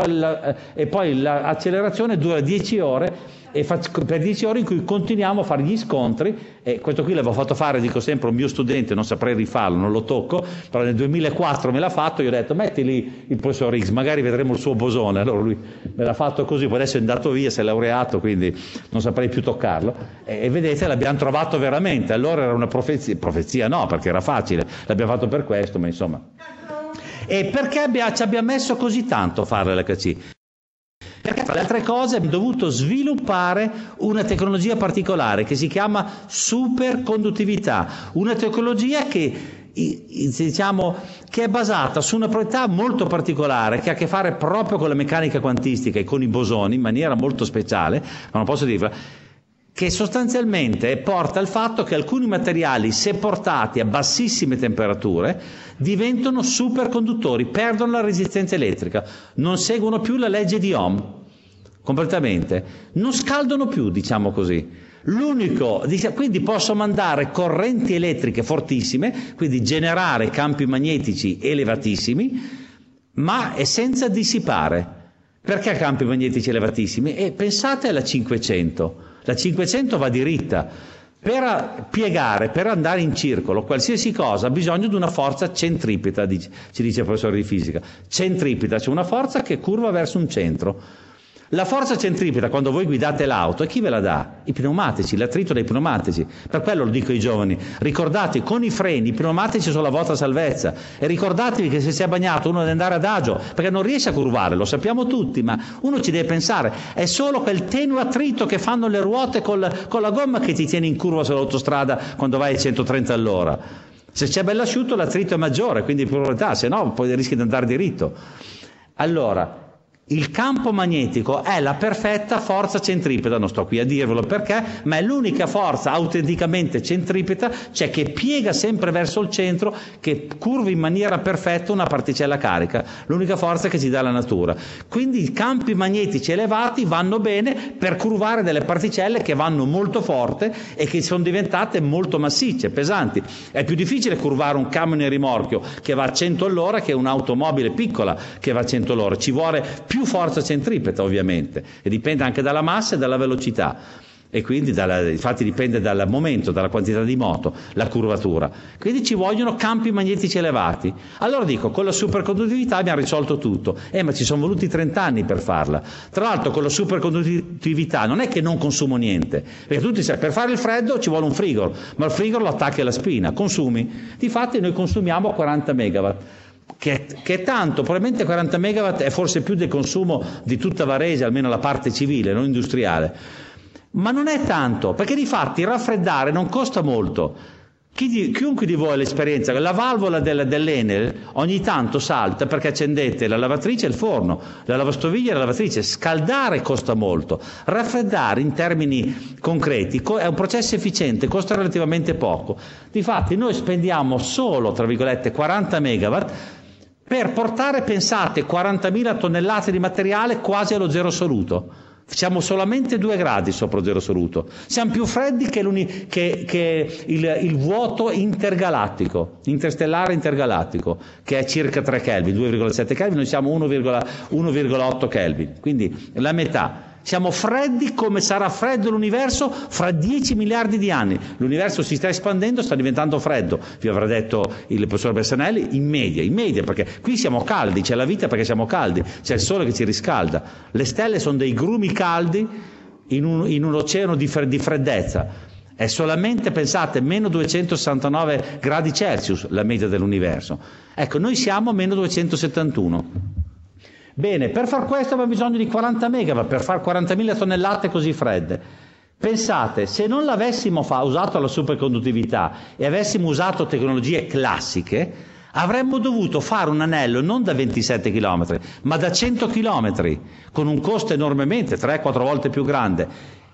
e poi l'accelerazione dura 10 ore, e per 10 ore in cui continuiamo a fare gli scontri. E questo qui l'avevo fatto fare, dico sempre, un mio studente, non saprei rifarlo, non lo tocco, però nel 2004 me l'ha fatto, io ho detto metti lì il professor Higgs, magari vedremo il suo bosone. Allora lui me l'ha fatto così, poi adesso è andato via, si è laureato, quindi non saprei più toccarlo, e vedete l'abbiamo trovato veramente. Allora era una profezia no, perché era facile, l'abbiamo fatto per questo, ma insomma. E perché ci abbiamo messo così tanto a fare l'HC? Perché tra le altre cose abbiamo dovuto sviluppare una tecnologia particolare che si chiama superconduttività, una tecnologia che è basata su una proprietà molto particolare che ha a che fare proprio con la meccanica quantistica e con i bosoni in maniera molto speciale, ma non posso dirla, che sostanzialmente porta al fatto che alcuni materiali, se portati a bassissime temperature, diventano superconduttori, perdono la resistenza elettrica, non seguono più la legge di Ohm completamente, non scaldano più, diciamo così. Quindi posso mandare correnti elettriche fortissime, quindi generare campi magnetici elevatissimi, ma è senza dissipare. Perché campi magnetici elevatissimi? E pensate alla 500. La 500 va diritta, per andare in circolo qualsiasi cosa ha bisogno di una forza centripeta, ci dice il professore di fisica, centripeta, cioè una forza che curva verso un centro. La forza centripeta quando voi guidate l'auto, e chi ve la dà? I pneumatici, l'attrito dei pneumatici. Per quello lo dico ai giovani, ricordate, con i freni, i pneumatici sono la vostra salvezza, e ricordatevi che se si è bagnato uno deve andare ad agio, perché non riesce a curvare, lo sappiamo tutti, ma uno ci deve pensare, è solo quel tenue attrito che fanno le ruote con la gomma che ti tiene in curva sull'autostrada quando vai a 130 all'ora. Se c'è bell'asciutto l'attrito è maggiore, quindi probabilità, se no poi rischi di andare diritto. Allora, il campo magnetico è la perfetta forza centripeta, non sto qui a dirvelo perché, ma è l'unica forza autenticamente centripeta, cioè che piega sempre verso il centro, che curva in maniera perfetta una particella carica, l'unica forza che ci dà la natura. Quindi i campi magnetici elevati vanno bene per curvare delle particelle che vanno molto forte e che sono diventate molto massicce, pesanti. È più difficile curvare un camion in rimorchio che va a 100 all'ora che un'automobile piccola che va a 100 all'ora, ci vuole più forza centripeta ovviamente, e dipende anche dalla massa e dalla velocità, e quindi infatti dipende dal momento, dalla quantità di moto, la curvatura, quindi ci vogliono campi magnetici elevati. Allora dico, con la superconduttività abbiamo risolto tutto, ma ci sono voluti 30 anni per farla. Tra l'altro con la superconduttività non è che non consumo niente, perché tutti sanno, per fare il freddo ci vuole un frigorifero, ma il frigorifero lo attacchi alla spina, consumi, difatti noi consumiamo 40 megawatt, che è tanto, probabilmente 40 megawatt è forse più del consumo di tutta Varese, almeno la parte civile, non industriale, ma non è tanto, perché di fatti raffreddare non costa molto. Chiunque di voi ha l'esperienza, la valvola dell'Enel ogni tanto salta perché accendete la lavatrice e il forno, la lavastoviglie e la lavatrice. Scaldare costa molto, raffreddare in termini concreti è un processo efficiente, costa relativamente poco. Difatti noi spendiamo solo, tra virgolette, 40 megawatt per portare, pensate, 40.000 tonnellate di materiale quasi allo zero assoluto. Siamo solamente 2 gradi sopra zero assoluto, siamo più freddi che il vuoto intergalattico, interstellare intergalattico, che è circa 3 Kelvin, 2,7 Kelvin, noi siamo 1,8 Kelvin, quindi la metà. Siamo freddi come sarà freddo l'universo fra 10 miliardi di anni. L'universo si sta espandendo, sta diventando freddo, vi avrà detto il professor Bersanelli, in media, perché qui siamo caldi, c'è la vita perché siamo caldi, c'è il sole che ci riscalda. Le stelle sono dei grumi caldi in un oceano di freddezza. È solamente, pensate, meno 269 gradi Celsius la media dell'universo. Ecco, noi siamo meno 271. Bene, per far questo abbiamo bisogno di 40 megawatt, per far 40.000 tonnellate così fredde. Pensate, se non l'avessimo usato la superconduttività e avessimo usato tecnologie classiche, avremmo dovuto fare un anello non da 27 km, ma da 100 km, con un costo enormemente, 3-4 volte più grande.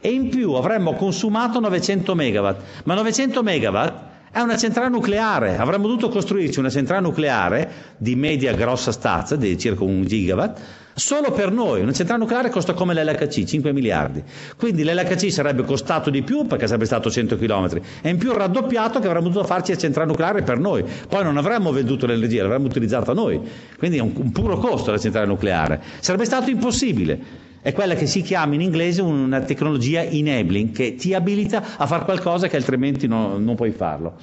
e in più avremmo consumato 900 megawatt. Ma 900 megawatt è una centrale nucleare, avremmo dovuto costruirci una centrale nucleare di media grossa stazza, di circa 1 gigawatt, solo per noi. Una centrale nucleare costa come l'LHC, 5 miliardi, quindi l'LHC sarebbe costato di più perché sarebbe stato 100 km, e in più raddoppiato che avremmo dovuto farci la centrale nucleare per noi, poi non avremmo venduto l'energia, l'avremmo utilizzata noi, quindi è un puro costo la centrale nucleare, sarebbe stato impossibile. È quella che si chiama in inglese una tecnologia enabling, che ti abilita a fare qualcosa che altrimenti non puoi farlo.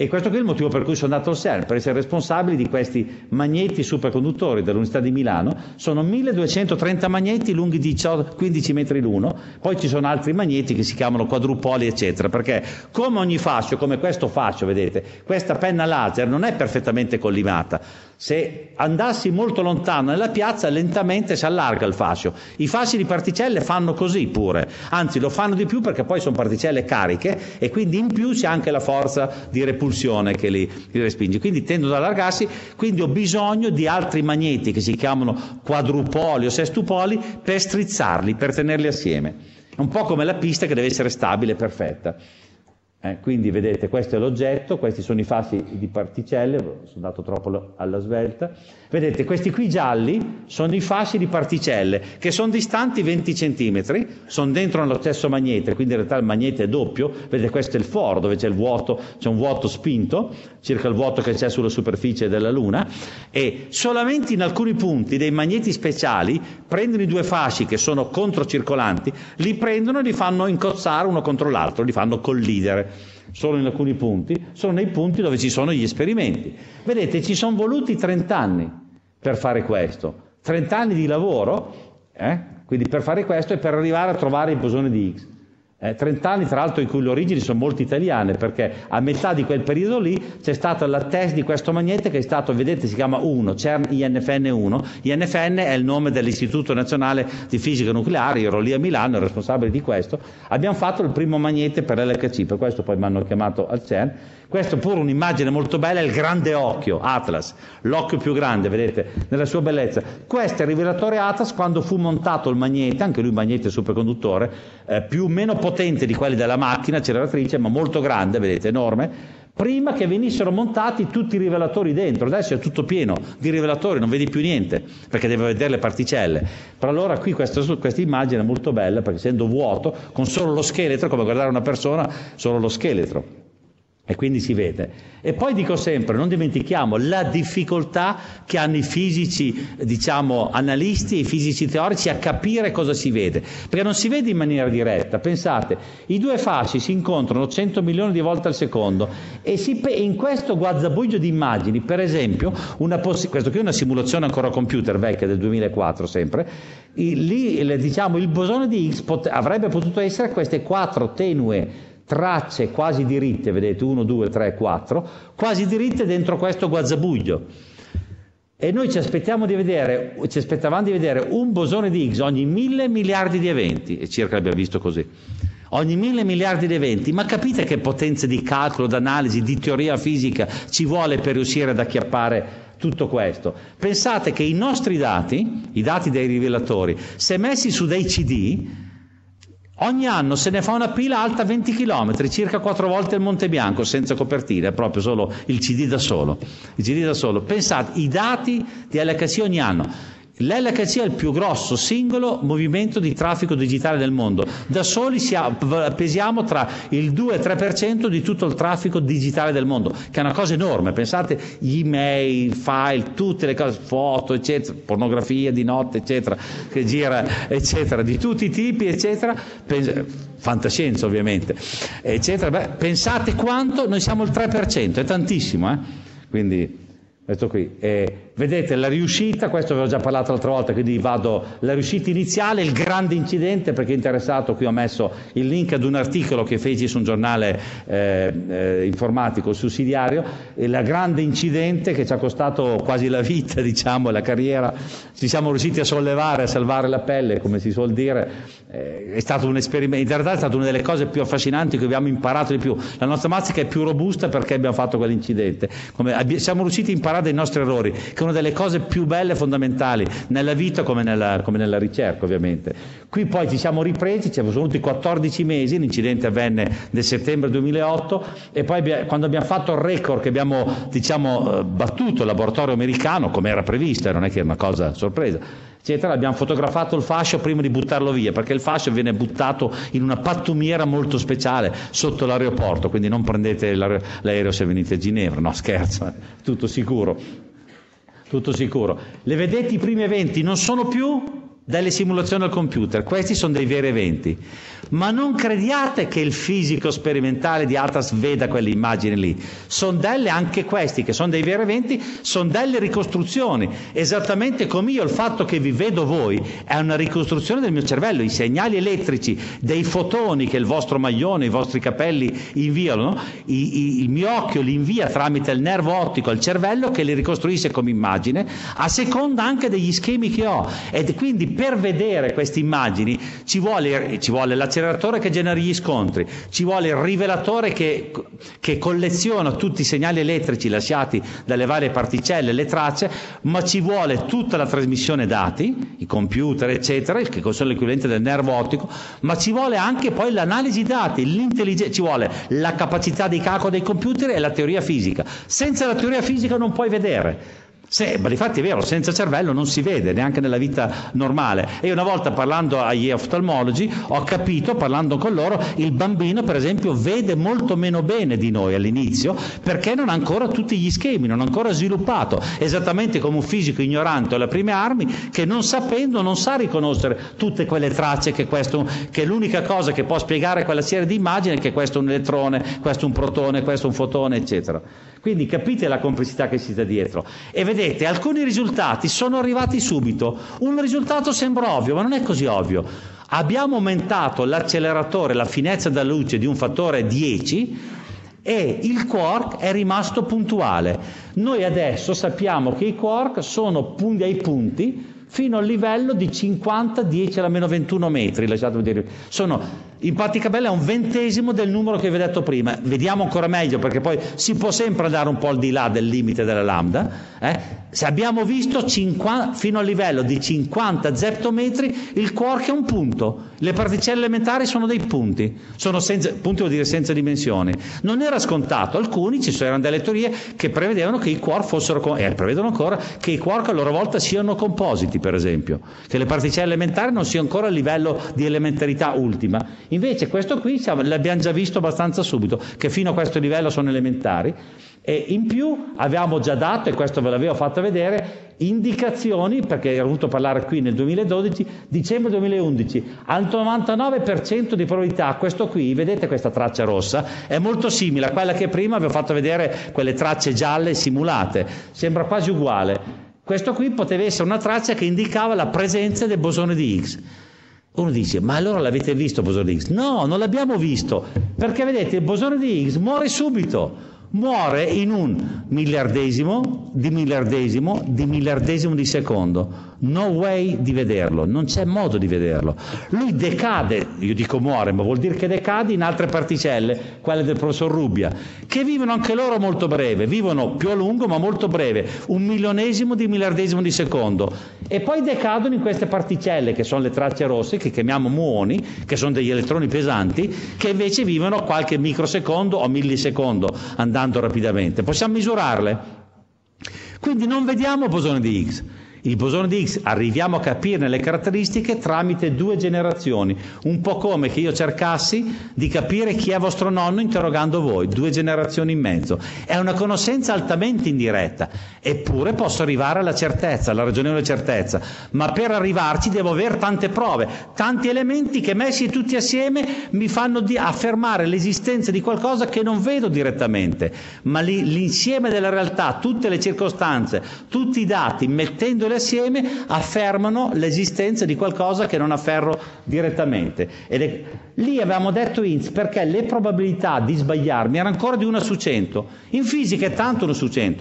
E questo qui è il motivo per cui sono andato al CERN, per essere responsabili di questi magneti superconduttori dell'Università di Milano. Sono 1230 magneti lunghi 15 metri l'uno, poi ci sono altri magneti che si chiamano quadrupoli eccetera, perché come ogni fascio, come questo fascio, vedete, questa penna laser non è perfettamente collimata. Se andassi molto lontano nella piazza, lentamente si allarga il fascio. I fasci di particelle fanno così pure, anzi lo fanno di più perché poi sono particelle cariche e quindi in più c'è anche la forza di repulsione che li respinge, quindi tendono ad allargarsi. Quindi ho bisogno di altri magneti che si chiamano quadrupoli o sestupoli per strizzarli, per tenerli assieme. È un po' come la pista che deve essere stabile e perfetta. Quindi vedete, questo è l'oggetto, questi sono i fasci di particelle, sono andato troppo alla svelta, vedete questi qui gialli sono i fasci di particelle che sono distanti 20 centimetri, sono dentro nello stesso magnete, quindi in realtà il magnete è doppio, vedete questo è il foro dove c'è il vuoto, c'è un vuoto spinto, circa il vuoto che c'è sulla superficie della Luna, e solamente in alcuni punti dei magneti speciali prendono i due fasci che sono controcircolanti, li prendono e li fanno incozzare uno contro l'altro, li fanno collidere. Solo in alcuni punti, sono nei punti dove ci sono gli esperimenti. Vedete, ci sono voluti 30 anni per fare questo, 30 anni di lavoro, quindi per fare questo e per arrivare a trovare il bosone di Higgs. 30 anni tra l'altro in cui le origini sono molto italiane, perché a metà di quel periodo lì c'è stata la test di questo magnete che è stato, vedete, si chiama CERN INFN 1. INFN è il nome dell'Istituto Nazionale di Fisica Nucleare, io ero lì a Milano, ero responsabile di questo. Abbiamo fatto il primo magnete per l'LHC, per questo poi mi hanno chiamato al CERN. Questa è pure un'immagine molto bella, è il grande occhio, ATLAS, l'occhio più grande, vedete, nella sua bellezza. Questo è il rivelatore ATLAS quando fu montato il magnete, anche lui magnete superconduttore, più o meno potente di quelli della macchina acceleratrice, ma molto grande, vedete, enorme, prima che venissero montati tutti i rivelatori dentro. Adesso è tutto pieno di rivelatori, non vedi più niente, perché devi vedere le particelle. Però allora qui questa immagine è molto bella, perché essendo vuoto, con solo lo scheletro, come guardare una persona, solo lo scheletro. E quindi si vede. E poi dico sempre, non dimentichiamo la difficoltà che hanno i fisici, diciamo, analisti e i fisici teorici a capire cosa si vede, perché non si vede in maniera diretta. Pensate, i due fasci si incontrano 100 milioni di volte al secondo e in questo guazzabuglio di immagini, per esempio, questo qui è una simulazione ancora computer vecchia del 2004 sempre, lì diciamo il bosone di Higgs avrebbe potuto essere queste quattro tenue tracce quasi diritte, vedete, 1, 2, 3, 4, quasi diritte dentro questo guazzabuglio. E noi ci aspettavamo di vedere un bosone di Higgs ogni 1000 miliardi di eventi, e circa l'abbiamo visto così, ogni 1000 miliardi di eventi. Ma capite che potenza di calcolo, d'analisi, di teoria fisica ci vuole per riuscire ad acchiappare tutto questo? Pensate che i nostri dati, i dati dei rivelatori, se messi su dei CD, ogni anno se ne fa una pila alta 20 km, circa 4 volte il Monte Bianco, senza copertina, proprio solo il CD da solo. Il CD da solo. Pensate, i dati di LHC ogni anno. L'LHC è il più grosso singolo movimento di traffico digitale del mondo. Da soli pesiamo tra il 2 e il 3% di tutto il traffico digitale del mondo, che è una cosa enorme. Pensate, email, file, tutte le cose, foto, eccetera, pornografia di notte, eccetera, che gira, eccetera, di tutti i tipi, eccetera. Fantascienza, ovviamente, eccetera. Beh, pensate quanto, noi siamo il 3%, è tantissimo, quindi... Questo qui, vedete la riuscita, questo avevo già parlato l'altra volta, quindi la riuscita iniziale, il grande incidente, perché interessato qui ho messo il link ad un articolo che feci su un giornale informatico sussidiario, e la grande incidente che ci ha costato quasi la vita, diciamo, la carriera, ci siamo riusciti a sollevare, a salvare la pelle, come si suol dire, è stato un esperimento, in realtà è stata una delle cose più affascinanti che abbiamo imparato di più, la nostra matematica è più robusta perché abbiamo fatto quell'incidente, siamo riusciti a imparare dei nostri errori, che una delle cose più belle e fondamentali nella vita come nella ricerca, ovviamente. Qui poi ci siamo ripresi, ci sono voluti 14 mesi, l'incidente avvenne nel settembre 2008 e poi quando abbiamo fatto il record che abbiamo battuto il laboratorio americano, come era previsto, non è che è una cosa sorpresa, eccetera, abbiamo fotografato il fascio prima di buttarlo via, perché il fascio viene buttato in una pattumiera molto speciale sotto l'aeroporto, quindi non prendete l'aereo se venite a Ginevra, no, scherzo, tutto sicuro, tutto sicuro. Le vedete, i primi eventi non sono più delle simulazioni al computer, questi sono dei veri eventi, ma non crediate che il fisico sperimentale di Atlas veda quelle immagini lì, sono delle, anche questi che sono dei veri eventi, sono delle ricostruzioni, esattamente come io il fatto che vi vedo voi è una ricostruzione del mio cervello, i segnali elettrici, dei fotoni che il vostro maglione, i vostri capelli inviano, no? Il mio occhio li invia tramite il nervo ottico al cervello che li ricostruisce come immagine, a seconda anche degli schemi che ho, e quindi per vedere queste immagini ci vuole l'acceleratore che genera gli scontri, ci vuole il rivelatore che colleziona tutti i segnali elettrici lasciati dalle varie particelle, le tracce, ma ci vuole tutta la trasmissione dati, i computer eccetera, che sono l'equivalente del nervo ottico, ma ci vuole anche poi l'analisi dati, l'intelligenza, ci vuole la capacità di calcolo dei computer e la teoria fisica. Senza la teoria fisica non puoi vedere. Ma infatti è vero, senza cervello non si vede neanche nella vita normale. E una volta parlando agli oftalmologi ho capito, parlando con loro, il bambino per esempio vede molto meno bene di noi all'inizio perché non ha ancora tutti gli schemi, non ha ancora sviluppato, esattamente come un fisico ignorante alle prime armi che non sapendo non sa riconoscere tutte quelle tracce che l'unica cosa che può spiegare quella serie di immagini è che questo è un elettrone, questo è un protone, questo è un fotone eccetera. Quindi capite la complessità che ci sta dietro. E vedete, alcuni risultati sono arrivati subito. Un risultato sembra ovvio, ma non è così ovvio. Abbiamo aumentato l'acceleratore, la finezza della luce di un fattore 10 e il quark è rimasto puntuale. Noi adesso sappiamo che i quark sono ai punti fino al livello di 50·10⁻¹⁰ metri, lasciatemi dire. In pratica bella è un 20° del numero che vi ho detto prima. Vediamo ancora meglio perché poi si può sempre andare un po' al di là del limite della lambda. Se abbiamo visto fino al livello di 50 zeptometri il quark è un punto, le particelle elementari sono dei punti, punti vuol dire senza dimensioni. Non era scontato, alcuni ci erano delle teorie che prevedevano che i quark fossero prevedono ancora che i quark a loro volta siano compositi, per esempio che le particelle elementari non siano ancora a livello di elementarità ultima. Invece questo qui l'abbiamo già visto abbastanza subito, che fino a questo livello sono elementari, e in più avevamo già dato, e questo ve l'avevo fatto vedere, indicazioni, perché ero venuto a parlare qui nel 2012, dicembre 2011, al 99% di probabilità questo qui, vedete questa traccia rossa, è molto simile a quella che prima vi ho fatto vedere, quelle tracce gialle simulate, sembra quasi uguale. Questo qui poteva essere una traccia che indicava la presenza del bosone di Higgs. Uno dice, ma allora l'avete visto il bosone di Higgs? No, non l'abbiamo visto, perché vedete il bosone di Higgs muore subito, muore in 1/1000.000 di secondo, no way di vederlo, non c'è modo di vederlo. Lui decade, io dico muore, ma vuol dire che decade in altre particelle, quelle del professor Rubbia, che vivono anche loro molto breve, vivono più a lungo ma molto breve, 1/1.000.000 di secondo, e poi decadono in queste particelle che sono le tracce rosse, che chiamiamo muoni, che sono degli elettroni pesanti, che invece vivono qualche microsecondo o millisecondo, andando rapidamente. Possiamo misurarle. Quindi non vediamo il bosone di Higgs. Il bosone di Higgs arriviamo a capirne le caratteristiche tramite 2 generazioni, un po' come che io cercassi di capire chi è vostro nonno interrogando voi, 2 generazioni in mezzo. È una conoscenza altamente indiretta, eppure posso arrivare alla certezza, alla ragionevole certezza, ma per arrivarci devo avere tante prove, tanti elementi che messi tutti assieme mi fanno affermare l'esistenza di qualcosa che non vedo direttamente, ma l'insieme della realtà, tutte le circostanze, tutti i dati, mettendo assieme affermano l'esistenza di qualcosa che non afferro direttamente. Lì avevamo detto INS perché le probabilità di sbagliarmi erano ancora di 1/100, in fisica è tanto 1/100.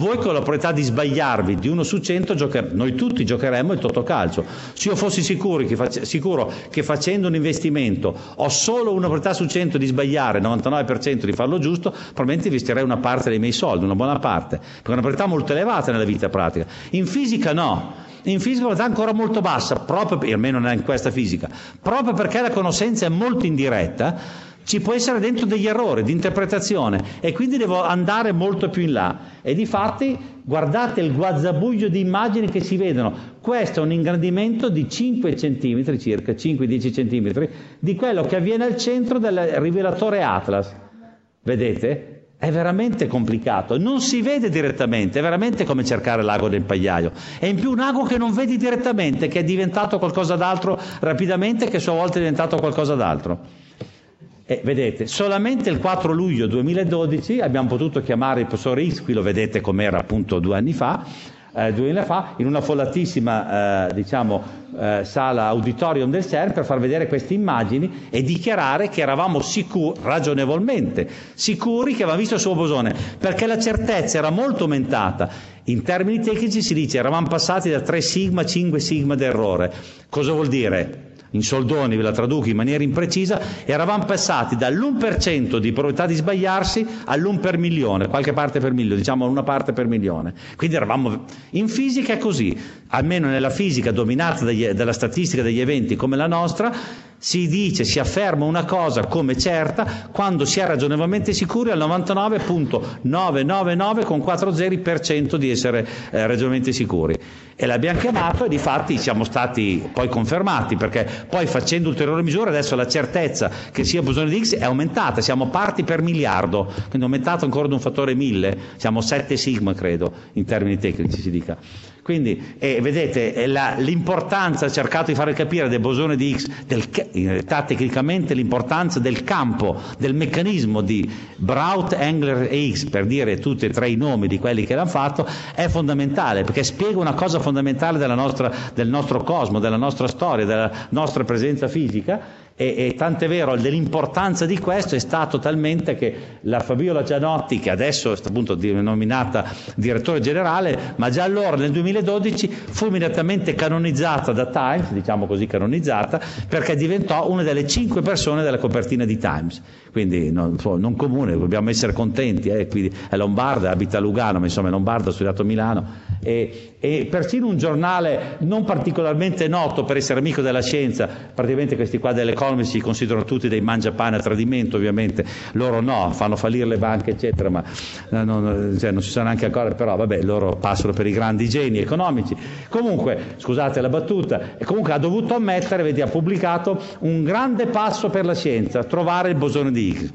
Voi con la probabilità di sbagliarvi di 1 su 100, noi tutti giocheremmo il totocalcio. Se io fossi sicuro che facendo un investimento ho solo una probabilità su 100 di sbagliare, il 99% di farlo giusto, probabilmente investirei una parte dei miei soldi, una buona parte, perché è una probabilità molto elevata nella vita pratica. In fisica no. In fisica è ancora molto bassa, proprio, almeno in questa fisica, proprio perché la conoscenza è molto indiretta, ci può essere dentro degli errori di interpretazione e quindi devo andare molto più in là. E difatti guardate il guazzabuglio di immagini che si vedono. Questo è un ingrandimento di 5 cm, circa 5-10 cm, di quello che avviene al centro del rivelatore ATLAS. Vedete? È veramente complicato, non si vede direttamente, è veramente come cercare l'ago del pagliaio. E in più un ago che non vedi direttamente, che è diventato qualcosa d'altro rapidamente, che a sua volta è diventato qualcosa d'altro. E vedete, solamente il 4 luglio 2012 abbiamo potuto chiamare il professor Higgs, qui lo vedete com'era appunto 2 anni fa, in una follatissima sala auditorium del CERN per far vedere queste immagini e dichiarare che eravamo ragionevolmente sicuri che avevamo visto il suo bosone, perché la certezza era molto aumentata. In termini tecnici si dice eravamo passati da 3 sigma a 5 sigma d'errore. Cosa vuol dire? In soldoni, ve la traduco in maniera imprecisa, eravamo passati dall'1% di probabilità di sbagliarsi all'1 per milione, qualche parte per milione, diciamo una parte per milione. Quindi eravamo in fisica è così, almeno nella fisica dominata dalla statistica degli eventi come la nostra, si dice, si afferma una cosa come certa quando si è ragionevolmente sicuri al 99.999 con 4 zeri % di essere ragionevolmente sicuri. E l'abbiamo chiamato e di fatti siamo stati poi confermati, perché poi facendo ulteriori misure adesso la certezza che sia bosone di Higgs è aumentata, siamo parti per miliardo, quindi aumentato ancora di un fattore 1000, siamo 7 sigma credo in termini tecnici si dica. Quindi vedete l'importanza, ho cercato di fare capire del bosone di Higgs, in realtà tecnicamente l'importanza del campo, del meccanismo di Brout, Engler e Higgs, per dire tutti e tre i nomi di quelli che l'hanno fatto, è fondamentale perché spiega una cosa fondamentale del nostro cosmo, della nostra storia, della nostra presenza fisica. E tant'è vero, dell'importanza di questo è stato talmente che la Fabiola Gianotti, che adesso è appunto nominata direttore generale, ma già allora nel 2012 fu immediatamente canonizzata da Times, diciamo così canonizzata, perché diventò una delle 5 persone della copertina di Times. Quindi non comune, dobbiamo essere contenti, quindi è lombarda, abita a Lugano, ma insomma è lombarda, ha studiato a Milano. E persino un giornale non particolarmente noto per essere amico della scienza, praticamente questi qua delle cose si considerano tutti dei mangiapane a tradimento, ovviamente loro no, fanno fallire le banche eccetera, ma non si sono neanche ancora, però vabbè, loro passano per i grandi geni economici. Comunque, scusate la battuta, comunque ha dovuto ammettere, vedi, ha pubblicato un grande passo per la scienza, trovare il bosone di Higgs.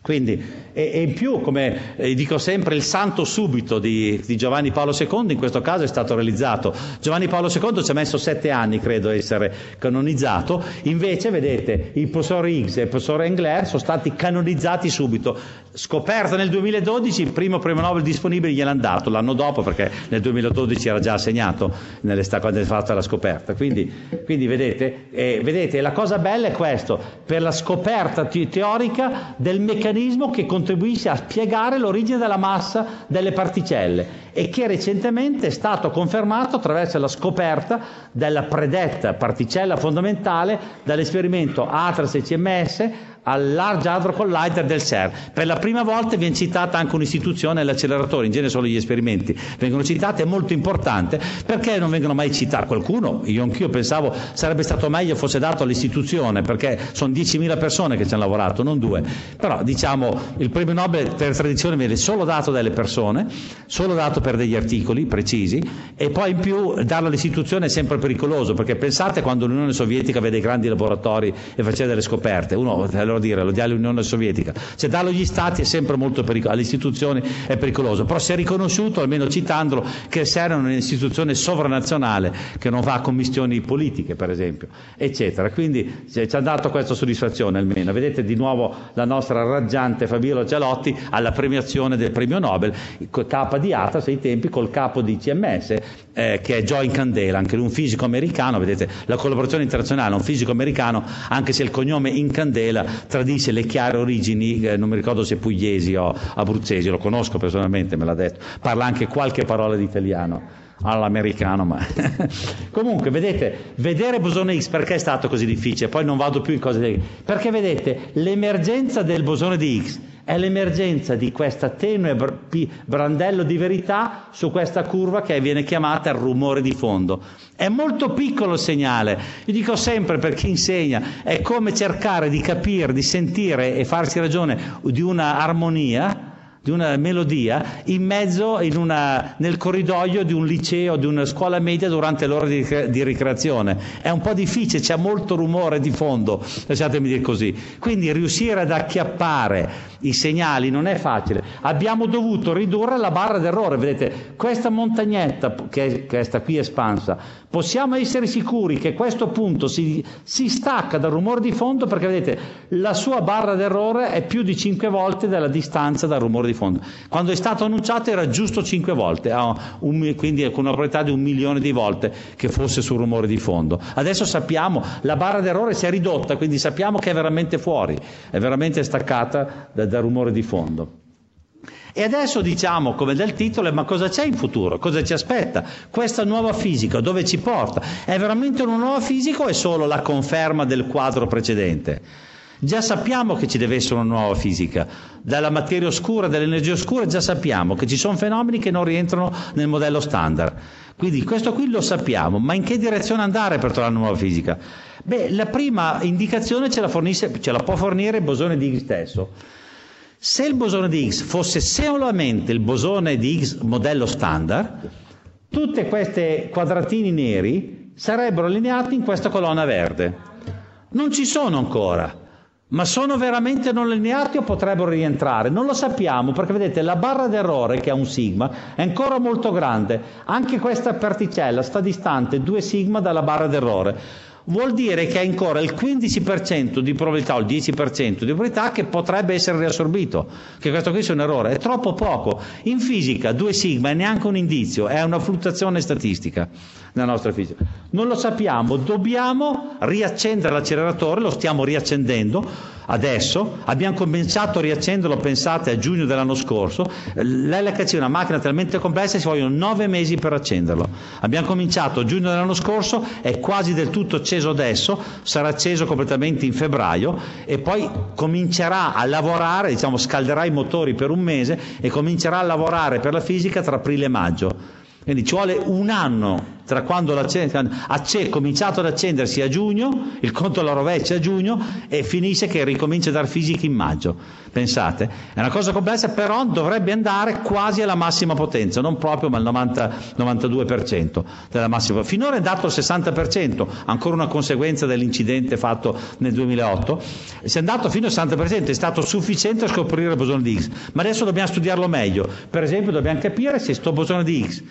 Quindi, e in più, come dico sempre, il santo subito di Giovanni Paolo II in questo caso è stato realizzato. Giovanni Paolo II ci ha messo 7 anni, credo, a essere canonizzato. Invece, vedete, il professor Higgs e il professor Engler sono stati canonizzati subito. Scoperta nel 2012, il primo premio Nobel disponibile gliel'hanno dato l'anno dopo, perché nel 2012 era già assegnato quando è fatta la scoperta. Quindi vedete, vedete, la cosa bella è questo, per la scoperta teorica del meccanismo che contribuisce a spiegare l'origine della massa delle particelle e che recentemente è stato confermato attraverso la scoperta della predetta particella fondamentale dall'esperimento ATLAS e CMS al Large Hadron Collider del CERN. Per la prima volta viene citata anche un'istituzione, l'acceleratore, in genere solo gli esperimenti vengono citati, è molto importante perché non vengono mai citati. Qualcuno, anch'io pensavo sarebbe stato meglio fosse dato all'istituzione, perché sono 10.000 persone che ci hanno lavorato, non 2, però diciamo il premio Nobel per tradizione viene solo dato dalle persone, solo dato per degli articoli precisi, e poi in più darlo all'istituzione è sempre pericoloso, perché pensate quando l'Unione Sovietica aveva dei grandi laboratori e faceva delle scoperte, uno allora dire, lo dia all'Unione Sovietica, se darlo agli stati è sempre molto pericoloso, alle istituzioni è pericoloso, però si è riconosciuto, almeno citandolo, che il CERN è un'istituzione sovranazionale che non fa commissioni politiche per esempio, eccetera, quindi ci ha dato questa soddisfazione almeno. Vedete di nuovo la nostra raggiante Fabiola Gianotti alla premiazione del premio Nobel, K di ATLAS, dei tempi col capo di CMS, che è Joe Incandela, anche lui un fisico americano. Vedete la collaborazione internazionale, un fisico americano, anche se il cognome Incandela tradisce le chiare origini, non mi ricordo se pugliesi o abruzzesi, lo conosco personalmente, me l'ha detto, parla anche qualche parola di italiano all'americano, ma comunque vedete, vedere bosone Higgs perché è stato così difficile, poi non vado più in cose di... perché vedete, l'emergenza del bosone di Higgs è l'emergenza di questa tenue brandello di verità su questa curva che viene chiamata il rumore di fondo. È molto piccolo il segnale, io dico sempre per chi insegna, è come cercare di capire, di sentire e farsi ragione di una armonia, di una melodia in mezzo nel corridoio di un liceo, di una scuola media durante l'ora di ricreazione. È un po' difficile, c'è molto rumore di fondo, lasciatemi dire così. Quindi riuscire ad acchiappare i segnali non è facile. Abbiamo dovuto ridurre la barra d'errore, vedete, questa montagnetta questa qui espansa. Possiamo essere sicuri che questo punto si stacca dal rumore di fondo perché vedete, la sua barra d'errore è più di 5 volte della distanza dal rumore di fondo. Quando è stato annunciato era giusto 5 volte, quindi con una probabilità di 1.000.000 di volte che fosse sul rumore di fondo. Adesso sappiamo, la barra d'errore si è ridotta, quindi sappiamo che è veramente fuori, è veramente staccata dal rumore di fondo. E adesso diciamo, come dal titolo, ma cosa c'è in futuro? Cosa ci aspetta? Questa nuova fisica dove ci porta? È veramente una nuova fisica o è solo la conferma del quadro precedente? Già sappiamo che ci deve essere una nuova fisica, dalla materia oscura, dall'energia oscura già sappiamo che ci sono fenomeni che non rientrano nel modello standard. Quindi questo qui lo sappiamo, ma in che direzione andare per trovare una nuova fisica? Beh, la prima indicazione ce la può fornire il bosone di Higgs stesso. Se il bosone di Higgs fosse solamente il bosone di Higgs modello standard, tutti questi quadratini neri sarebbero allineati in questa colonna verde. Non ci sono ancora, ma sono veramente non allineati o potrebbero rientrare? Non lo sappiamo, perché vedete la barra d'errore, che è un sigma, è ancora molto grande. Anche questa particella sta distante 2 sigma dalla barra d'errore. Vuol dire che è ancora il 15% di probabilità o il 10% di probabilità che potrebbe essere riassorbito, che questo qui sia un errore, è troppo poco. In fisica 2 sigma è neanche un indizio, è una fluttuazione statistica nella nostra fisica. Non lo sappiamo, dobbiamo riaccendere l'acceleratore, lo stiamo riaccendendo adesso, abbiamo cominciato a riaccenderlo, pensate, a giugno dell'anno scorso. L'LHC è una macchina talmente complessa che ci vogliono 9 mesi per accenderlo. Abbiamo cominciato a giugno dell'anno scorso, è quasi del tutto acceso adesso, sarà acceso completamente in febbraio e poi comincerà a lavorare, diciamo scalderà i motori per un mese e comincerà a lavorare per la fisica tra aprile e maggio. Quindi ci vuole un anno tra quando è cominciato ad accendersi a giugno, il conto alla rovescia a giugno, e finisce che ricomincia a dare fisica in maggio. Pensate, è una cosa complessa, però dovrebbe andare quasi alla massima potenza, non proprio, ma al 92% della massima. Finora è andato al 60%, ancora una conseguenza dell'incidente fatto nel 2008. Se è andato fino al 60%, è stato sufficiente a scoprire il bosone di Higgs, ma adesso dobbiamo studiarlo meglio. Per esempio dobbiamo capire se sto bosone di Higgs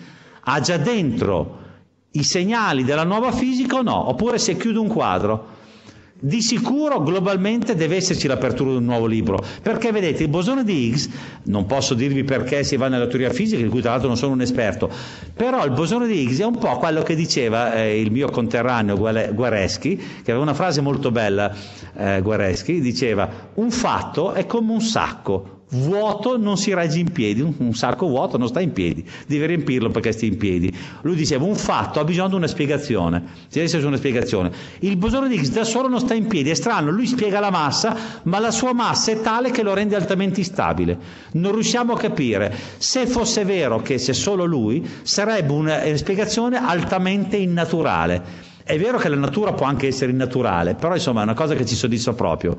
ha già dentro i segnali della nuova fisica o no, oppure se chiude un quadro. Di sicuro globalmente deve esserci l'apertura di un nuovo libro, perché vedete il bosone di Higgs, non posso dirvi perché si va nella teoria fisica, di cui tra l'altro non sono un esperto, però il bosone di Higgs è un po' quello che diceva il mio conterraneo Guareschi, che aveva una frase molto bella. Guareschi diceva: un fatto è come un sacco vuoto, non si regge in piedi, un sacco vuoto non sta in piedi, devi riempirlo perché stia in piedi. Lui diceva: un fatto ha bisogno di una spiegazione, ci deve essere una spiegazione. Il bosone di Higgs da solo non sta in piedi, è strano, lui spiega la massa, ma la sua massa è tale che lo rende altamente instabile, non riusciamo a capire. Se fosse vero che se solo lui, sarebbe una spiegazione altamente innaturale. È vero che la natura può anche essere innaturale, però insomma è una cosa che ci soddisfa proprio.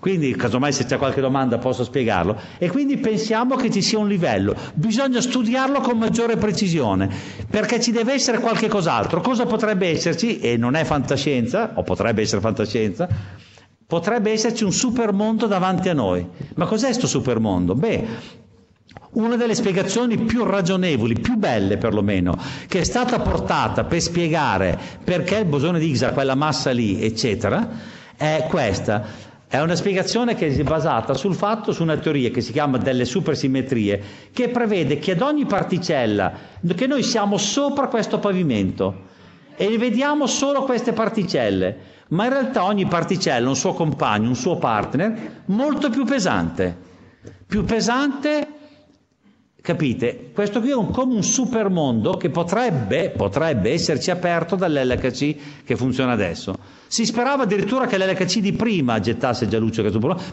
Quindi casomai se c'è qualche domanda posso spiegarlo. E quindi pensiamo che ci sia un livello, bisogna studiarlo con maggiore precisione, perché ci deve essere qualche cos'altro. Cosa potrebbe esserci? E non è fantascienza, o potrebbe essere fantascienza, potrebbe esserci un supermondo davanti a noi. Ma cos'è questo supermondo? Beh, una delle spiegazioni più ragionevoli, più belle perlomeno, che è stata portata per spiegare perché il bosone di Higgs ha quella massa lì, eccetera, è questa. È una spiegazione che è basata sul fatto, su una teoria che si chiama delle supersimmetrie, che prevede che ad ogni particella, che noi siamo sopra questo pavimento e vediamo solo queste particelle, ma in realtà ogni particella ha un suo compagno, un suo partner molto più pesante, capite? Questo qui è come un supermondo che potrebbe esserci aperto dall'LHC che funziona adesso. Si sperava addirittura che l'LHC di prima gettasse già luce,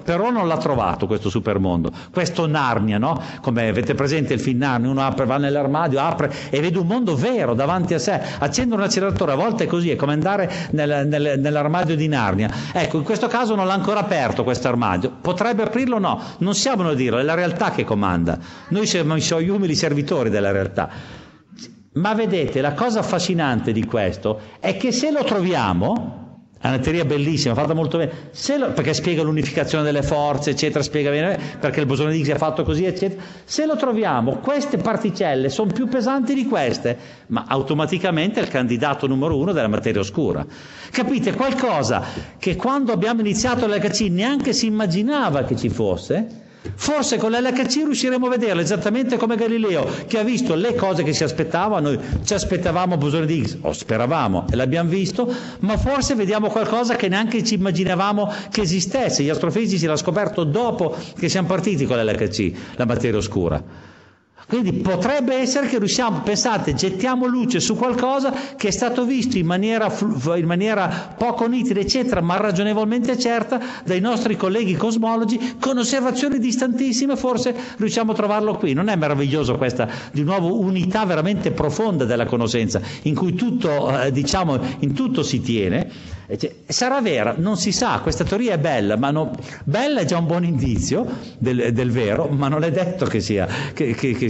però non l'ha trovato questo supermondo, questo Narnia, no? Come avete presente il film Narnia, uno apre, va nell'armadio, apre e vede un mondo vero davanti a sé, accende un acceleratore, a volte è così, è come andare nell'armadio di Narnia. Ecco, in questo caso non l'ha ancora aperto questo armadio, potrebbe aprirlo o no? Non siamo noi a dirlo, è la realtà che comanda, noi siamo gli umili servitori della realtà. Ma vedete, la cosa affascinante di questo è che se lo troviamo... È una teoria bellissima, fatta molto bene, perché spiega l'unificazione delle forze, eccetera, spiega bene perché il bosone di Higgs è fatto così, eccetera. Se lo troviamo, queste particelle sono più pesanti di queste, ma automaticamente è il candidato numero uno della materia oscura. Capite? Qualcosa che quando abbiamo iniziato l'LHC neanche si immaginava che ci fosse. Forse con l'LHC riusciremo a vederlo esattamente come Galileo, che ha visto le cose che si aspettava. Noi ci aspettavamo bosone di Higgs, o speravamo, e l'abbiamo visto, ma forse vediamo qualcosa che neanche ci immaginavamo che esistesse. Gli astrofisici l'hanno scoperto dopo che siamo partiti con l'LHC, la materia oscura. Quindi potrebbe essere che riusciamo, pensate, gettiamo luce su qualcosa che è stato visto in maniera poco nitida, eccetera, ma ragionevolmente certa dai nostri colleghi cosmologi, con osservazioni distantissime, forse riusciamo a trovarlo qui. Non è meraviglioso questa, di nuovo, unità veramente profonda della conoscenza, in cui tutto, in tutto si tiene? Sarà vera? Non si sa, questa teoria è bella, ma bella è già un buon indizio del vero, ma non è detto che sia.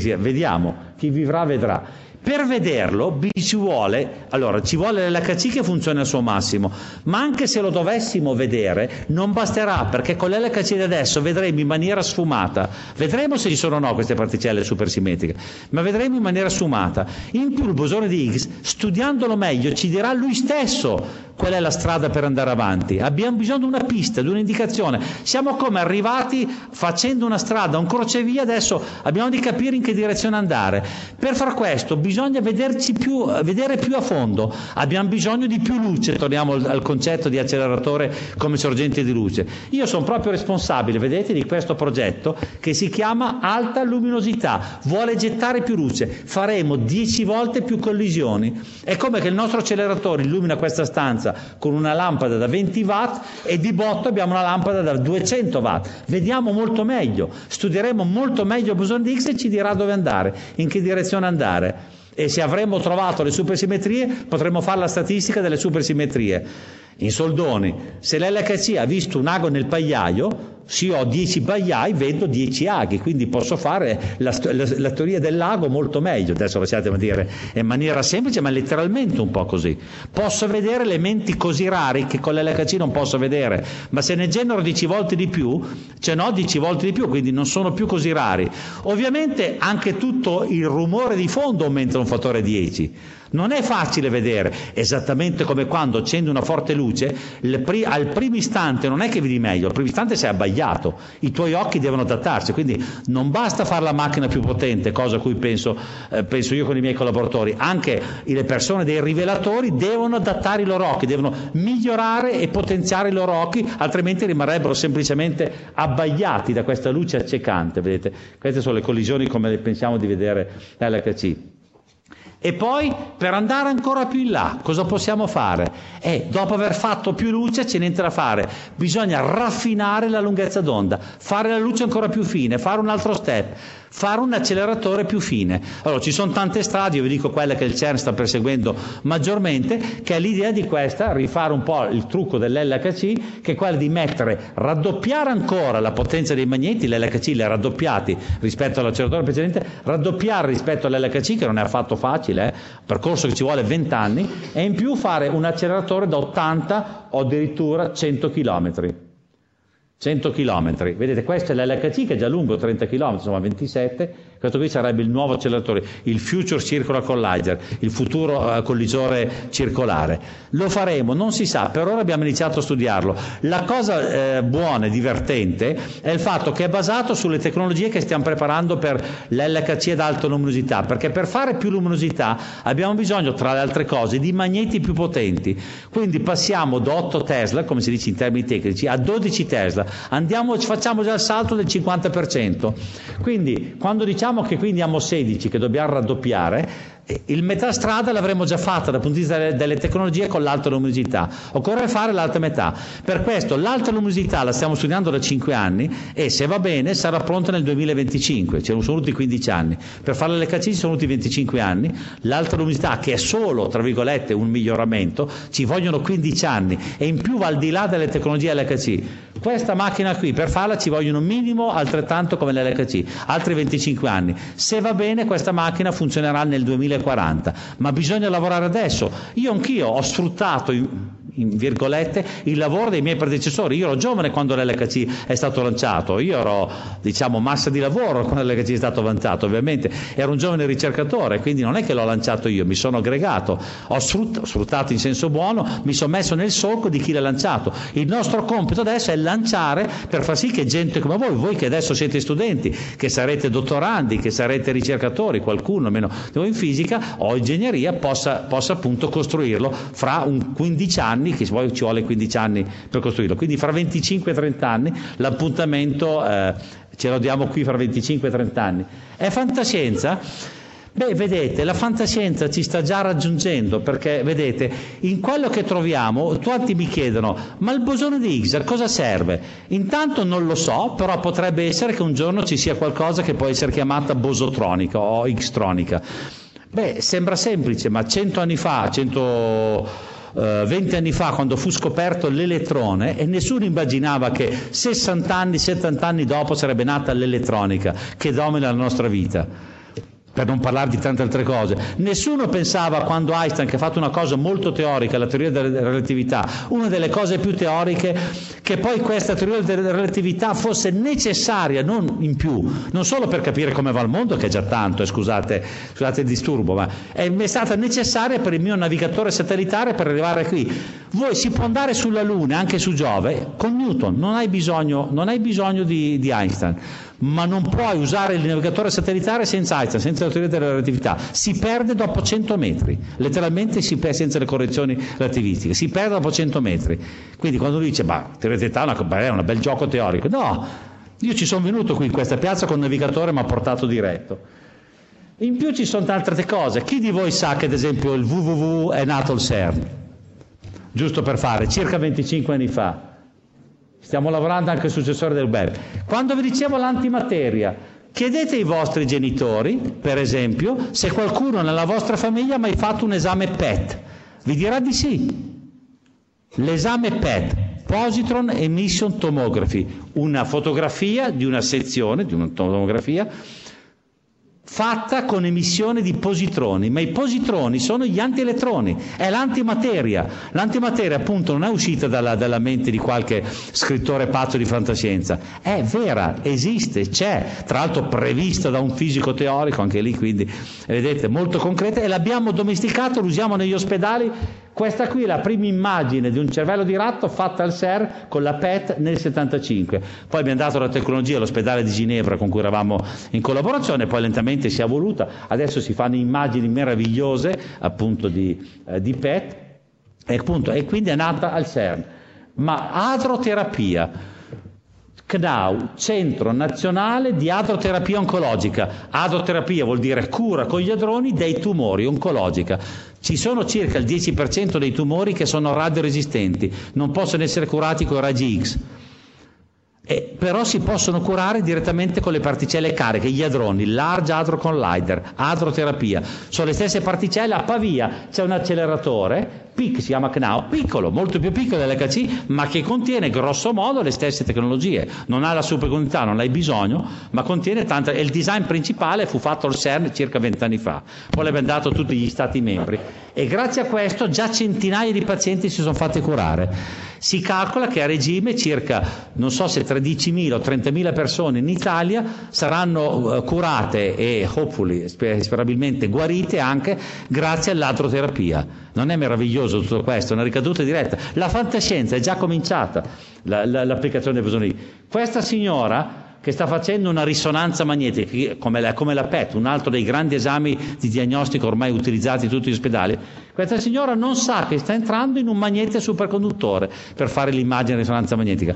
Vediamo, chi vivrà vedrà. Per vederlo ci vuole l'LHC che funziona al suo massimo, ma anche se lo dovessimo vedere non basterà, perché con l'LHC di adesso vedremo in maniera sfumata, vedremo se ci sono o no queste particelle supersimmetriche, ma vedremo in maniera sfumata. In più il bosone di Higgs, studiandolo meglio, ci dirà lui stesso qual è la strada per andare avanti. Abbiamo bisogno di una pista, di un'indicazione. Siamo come arrivati facendo una strada, un crocevia, adesso abbiamo di capire in che direzione andare. Per far questo bisogna vedere più a fondo, abbiamo bisogno di più luce, torniamo al concetto di acceleratore come sorgente di luce. Io sono proprio responsabile, vedete, di questo progetto che si chiama Alta Luminosità, vuole gettare più luce, faremo 10 volte più collisioni. È come che il nostro acceleratore illumina questa stanza con una lampada da 20 watt e di botto abbiamo una lampada da 200 watt. Vediamo molto meglio, studieremo molto meglio il bosone di Higgs e ci dirà dove andare, in che direzione andare. E se avremo trovato le supersimmetrie potremo fare la statistica delle supersimmetrie. In soldoni, se l'LHC ha visto un ago nel pagliaio, se io ho 10 pagliai vedo 10 aghi, quindi posso fare la teoria dell'ago molto meglio. Adesso lasciatemi dire in maniera semplice, ma letteralmente un po' così. Posso vedere elementi così rari che con l'LHC non posso vedere, ma se ne genero 10 volte di più, 10 volte di più, quindi non sono più così rari. Ovviamente anche tutto il rumore di fondo aumenta un fattore 10. Non è facile vedere, esattamente come quando accendi una forte luce, al primo istante non è che vedi meglio, al primo istante sei abbagliato, i tuoi occhi devono adattarsi, quindi non basta fare la macchina più potente, cosa a cui penso io con i miei collaboratori, anche le persone dei rivelatori devono adattare i loro occhi, devono migliorare e potenziare i loro occhi, altrimenti rimarrebbero semplicemente abbagliati da questa luce accecante, vedete? Queste sono le collisioni come le pensiamo di vedere l'LHC. E poi per andare ancora più in là cosa possiamo fare? Dopo aver fatto più luce c'è niente da fare, bisogna raffinare la lunghezza d'onda, fare la luce ancora più fine, fare un altro step, fare un acceleratore più fine. Allora ci sono tante strade, io vi dico quella che il CERN sta perseguendo maggiormente, che è l'idea di questa, rifare un po' il trucco dell'LHC, che è quella di raddoppiare ancora la potenza dei magneti. L'LHC li ha raddoppiati rispetto all'acceleratore precedente, raddoppiare rispetto all'LHC, che non è affatto facile, percorso che ci vuole 20 anni, e in più fare un acceleratore da 80 o addirittura 100 km. Vedete, questo è l'LHC che è già lungo 30 km, insomma 27, Questo qui sarebbe il nuovo acceleratore, il Future Circular Collider, il futuro collisore circolare. Lo faremo, non si sa, per ora abbiamo iniziato a studiarlo. La cosa buona e divertente è il fatto che è basato sulle tecnologie che stiamo preparando per l'LHC ad alta luminosità, perché per fare più luminosità abbiamo bisogno, tra le altre cose, di magneti più potenti. Quindi passiamo da 8 Tesla, come si dice in termini tecnici, a 12 Tesla. Andiamo, facciamo già il salto del 50%. Quindi quando diciamo che qui andiamo a 16, che dobbiamo raddoppiare, il metà strada l'avremo già fatta dal punto di vista delle tecnologie con l'alta luminosità. Occorre fare l'altra metà. Per questo l'alta luminosità la stiamo studiando da 5 anni e, se va bene, sarà pronta nel 2025. Ci sono voluti 15 anni. Per fare l'LHC ci sono voluti 25 anni. L'alta luminosità, che è solo, tra virgolette, un miglioramento, ci vogliono 15 anni e in più va al di là delle tecnologie LHC. Questa macchina qui, per farla ci vogliono minimo altrettanto come l'LHC, altri 25 anni. Se va bene, questa macchina funzionerà nel 2040, ma bisogna lavorare adesso. Io anch'io ho sfruttato, in virgolette, il lavoro dei miei predecessori. Io ero giovane quando l'LHC è stato lanciato, io ero, diciamo, massa di lavoro quando l'LHC è stato avanzato, ovviamente ero un giovane ricercatore, quindi non è che l'ho lanciato io, mi sono aggregato, ho sfruttato in senso buono, mi sono messo nel solco di chi l'ha lanciato. Il nostro compito adesso è lanciare per far sì che gente come voi che adesso siete studenti, che sarete dottorandi, che sarete ricercatori, qualcuno almeno in fisica o ingegneria possa appunto costruirlo fra un 15 anni, che poi ci vuole 15 anni per costruirlo. Quindi fra 25 e 30 anni l'appuntamento ce lo diamo qui, fra 25 e 30 anni. È fantascienza? Beh, vedete, la fantascienza ci sta già raggiungendo, perché vedete, in quello che troviamo, tutti mi chiedono: ma il bosone di Higgs a cosa serve? Intanto non lo so, però potrebbe essere che un giorno ci sia qualcosa che può essere chiamata bosotronica o Higgstronica. Beh, sembra semplice, ma 20 anni fa, quando fu scoperto l'elettrone, e nessuno immaginava che 60 anni, 70 anni dopo sarebbe nata l'elettronica che domina la nostra vita, per non parlare di tante altre cose. Nessuno pensava, quando Einstein, che ha fatto una cosa molto teorica, la teoria della relatività, una delle cose più teoriche, che poi questa teoria della relatività fosse necessaria, non in più, non solo per capire come va il mondo, che è già tanto, scusate il disturbo, ma è stata necessaria per il mio navigatore satellitare per arrivare qui. Voi si può andare sulla Luna, anche su Giove, con Newton, non hai bisogno di Einstein. Ma non puoi usare il navigatore satellitare senza Einstein, senza la teoria della relatività. Si perde dopo 100 metri, letteralmente si perde, senza le correzioni relativistiche, si perde dopo 100 metri. Quindi quando lui dice: ma teoria della relatività è un bel gioco teorico, no, io ci sono venuto qui in questa piazza con il navigatore, mi ha portato diretto. In più ci sono altre cose. Chi di voi sa che, ad esempio, il WWW è nato al CERN, giusto per fare, circa 25 anni fa? Stiamo lavorando anche al successore del web. Quando vi dicevo l'antimateria, chiedete ai vostri genitori, per esempio, se qualcuno nella vostra famiglia ha mai fatto un esame PET. Vi dirà di sì. L'esame PET, Positron Emission Tomography, una fotografia di una sezione, di una tomografia, fatta con emissione di positroni, ma i positroni sono gli antielettroni, è l'antimateria. L'antimateria, appunto, non è uscita dalla mente di qualche scrittore pazzo di fantascienza, è vera, esiste, c'è, tra l'altro prevista da un fisico teorico, anche lì, quindi vedete, molto concreta, e l'abbiamo domesticato, lo usiamo negli ospedali. Questa qui è la prima immagine di un cervello di ratto fatta al CERN con la PET nel 1975. Poi abbiamo dato la tecnologia all'ospedale di Ginevra, con cui eravamo in collaborazione, poi lentamente si è evoluta. Adesso si fanno immagini meravigliose, appunto, di PET, e, appunto, e quindi è nata al CERN. Ma adroterapia, CNAO, Centro Nazionale di Adroterapia Oncologica. Adroterapia vuol dire cura con gli adroni dei tumori, oncologica. Ci sono circa il 10% dei tumori che sono radioresistenti, non possono essere curati con raggi X. Però si possono curare direttamente con le particelle cariche, gli hadroni, Large Hadron Collider, adroterapia. Sono le stesse particelle. A Pavia c'è un acceleratore, si chiama CNAO, piccolo, molto più piccolo dell'LHC, ma che contiene grosso modo le stesse tecnologie. Non ha la superconduttività, non hai bisogno, ma contiene tanta. E il design principale fu fatto al CERN circa 20 anni fa, poi l'abbiamo dato a tutti gli stati membri. e grazie a questo già centinaia di pazienti si sono fatti curare. Si calcola che a regime circa, non so se 13.000 o 30.000 persone in Italia saranno curate e hopefully, sperabilmente guarite anche grazie all'adroterapia. Non è meraviglioso tutto questo? È una ricaduta diretta. La fantascienza è già cominciata, l'applicazione dei bosoni. Questa signora che sta facendo una risonanza magnetica come la PET, un altro dei grandi esami di diagnostico ormai utilizzati in tutti gli ospedali, questa signora non sa che sta entrando in un magnete superconduttore per fare l'immagine di risonanza magnetica,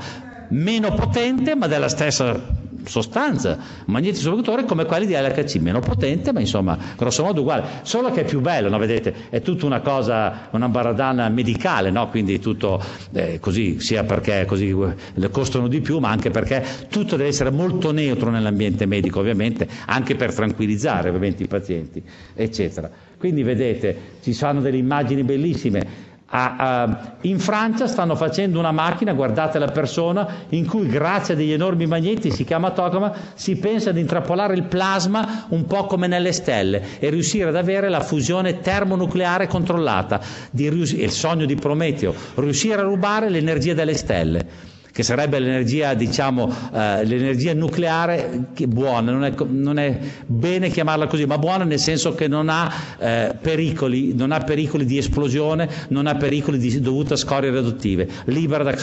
meno potente ma della stessa sostanza, magneti superconduttore come quelli di LHC, meno potente ma insomma grosso modo uguale, solo che è più bello, no? Vedete, è tutta una cosa, una baradana medicale, no? Quindi tutto così, sia perché così le costano di più ma anche perché tutto deve essere molto neutro nell'ambiente medico, ovviamente anche per tranquillizzare ovviamente i pazienti eccetera. Quindi vedete, ci sono delle immagini bellissime. In Francia stanno facendo una macchina, guardate la persona, in cui grazie a degli enormi magneti, si chiama tocoma, si pensa di intrappolare il plasma un po' come nelle stelle e riuscire ad avere la fusione termonucleare controllata, il sogno di Prometeo, riuscire a rubare l'energia dalle stelle, che sarebbe l'energia, diciamo, l'energia nucleare, che buona, non è bene chiamarla così, ma buona nel senso che non ha pericoli, non ha pericoli di esplosione, non ha pericoli dovuti a scorie radioattive, libera da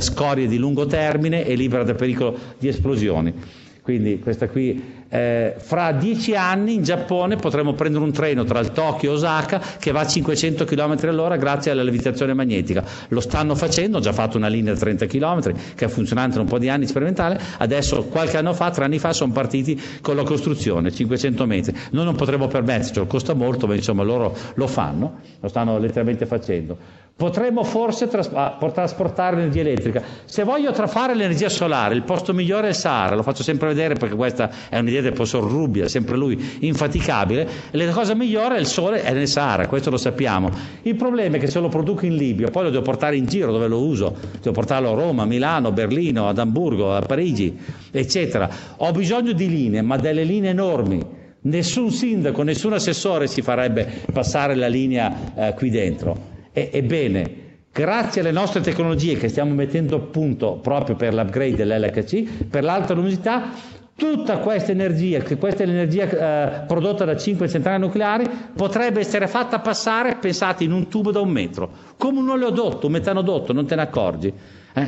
scorie di lungo termine e libera da pericolo di esplosioni. Quindi questa qui, fra 10 anni in Giappone potremo prendere un treno tra il Tokyo e Osaka che va a 500 km all'ora grazie alla levitazione magnetica. Lo stanno facendo, ho già fatto una linea da 30 km che è funzionante da un po' di anni, sperimentale. Adesso qualche anno fa, 3 anni fa, sono partiti con la costruzione, 500 metri. Noi non potremo permettercelo, costa molto, ma insomma loro lo fanno, lo stanno letteralmente facendo. Potremmo forse trasportare l'energia elettrica. Se voglio fare l'energia solare, il posto migliore è il Sahara, lo faccio sempre vedere perché questa è un'idea del professor Rubbia, sempre lui infaticabile. La cosa migliore è il sole, è nel Sahara, questo lo sappiamo. Il problema è che se lo produco in Libia, poi lo devo portare in giro dove lo uso, devo portarlo a Roma, a Milano, a Berlino, ad Amburgo, a Parigi, eccetera. Ho bisogno di linee, ma delle linee enormi. Nessun sindaco, nessun assessore si farebbe passare la linea qui dentro. Ebbene, grazie alle nostre tecnologie che stiamo mettendo a punto proprio per l'upgrade dell'LHC, per l'alta luminosità, tutta questa energia, che questa è l'energia prodotta da 5 centrali nucleari, potrebbe essere fatta passare, pensate, in un tubo da 1 metro, come un oleodotto, un metanodotto, non te ne accorgi.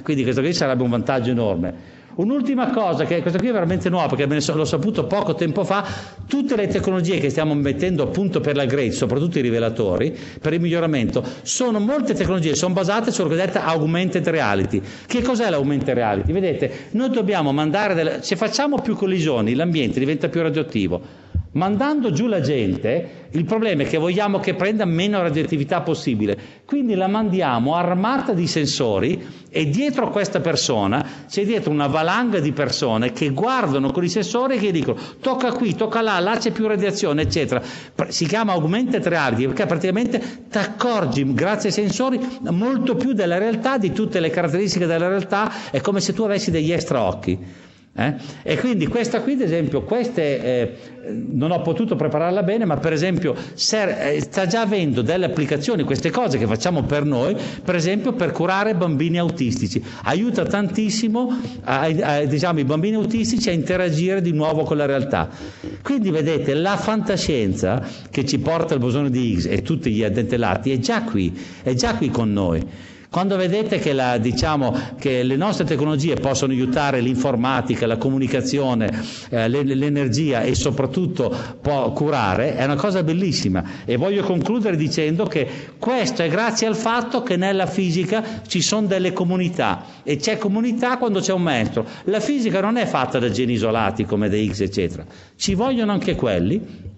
Quindi questo qui sarebbe un vantaggio enorme. Un'ultima cosa, che questa qui è veramente nuova perché l'ho saputo poco tempo fa, tutte le tecnologie che stiamo mettendo appunto per la grade, soprattutto i rivelatori, per il miglioramento, sono molte tecnologie, sono basate sulla cosiddetta augmented reality. Che cos'è l'augmented reality? Vedete, noi dobbiamo mandare, se facciamo più collisioni l'ambiente diventa più radioattivo. Mandando giù la gente, il problema è che vogliamo che prenda meno radioattività possibile, quindi la mandiamo armata di sensori e dietro a questa persona c'è dietro una valanga di persone che guardano con i sensori e che dicono tocca qui, tocca là, là c'è più radiazione eccetera. Si chiama augmented reality perché praticamente ti accorgi grazie ai sensori molto più della realtà, di tutte le caratteristiche della realtà, è come se tu avessi degli extraocchi. E quindi questa qui ad esempio, non ho potuto prepararla bene, ma per esempio sta già avendo delle applicazioni, queste cose che facciamo per noi, per esempio per curare bambini autistici, aiuta tantissimo diciamo, i bambini autistici a interagire di nuovo con la realtà. Quindi vedete, la fantascienza che ci porta il bosone di Higgs e tutti gli addentellati è già qui con noi. Quando vedete che, che le nostre tecnologie possono aiutare l'informatica, la comunicazione, l'energia e soprattutto può curare, è una cosa bellissima. E voglio concludere dicendo che questo è grazie al fatto che nella fisica ci sono delle comunità e c'è comunità quando c'è un maestro. La fisica non è fatta da geni isolati come dei Higgs eccetera, ci vogliono anche quelli.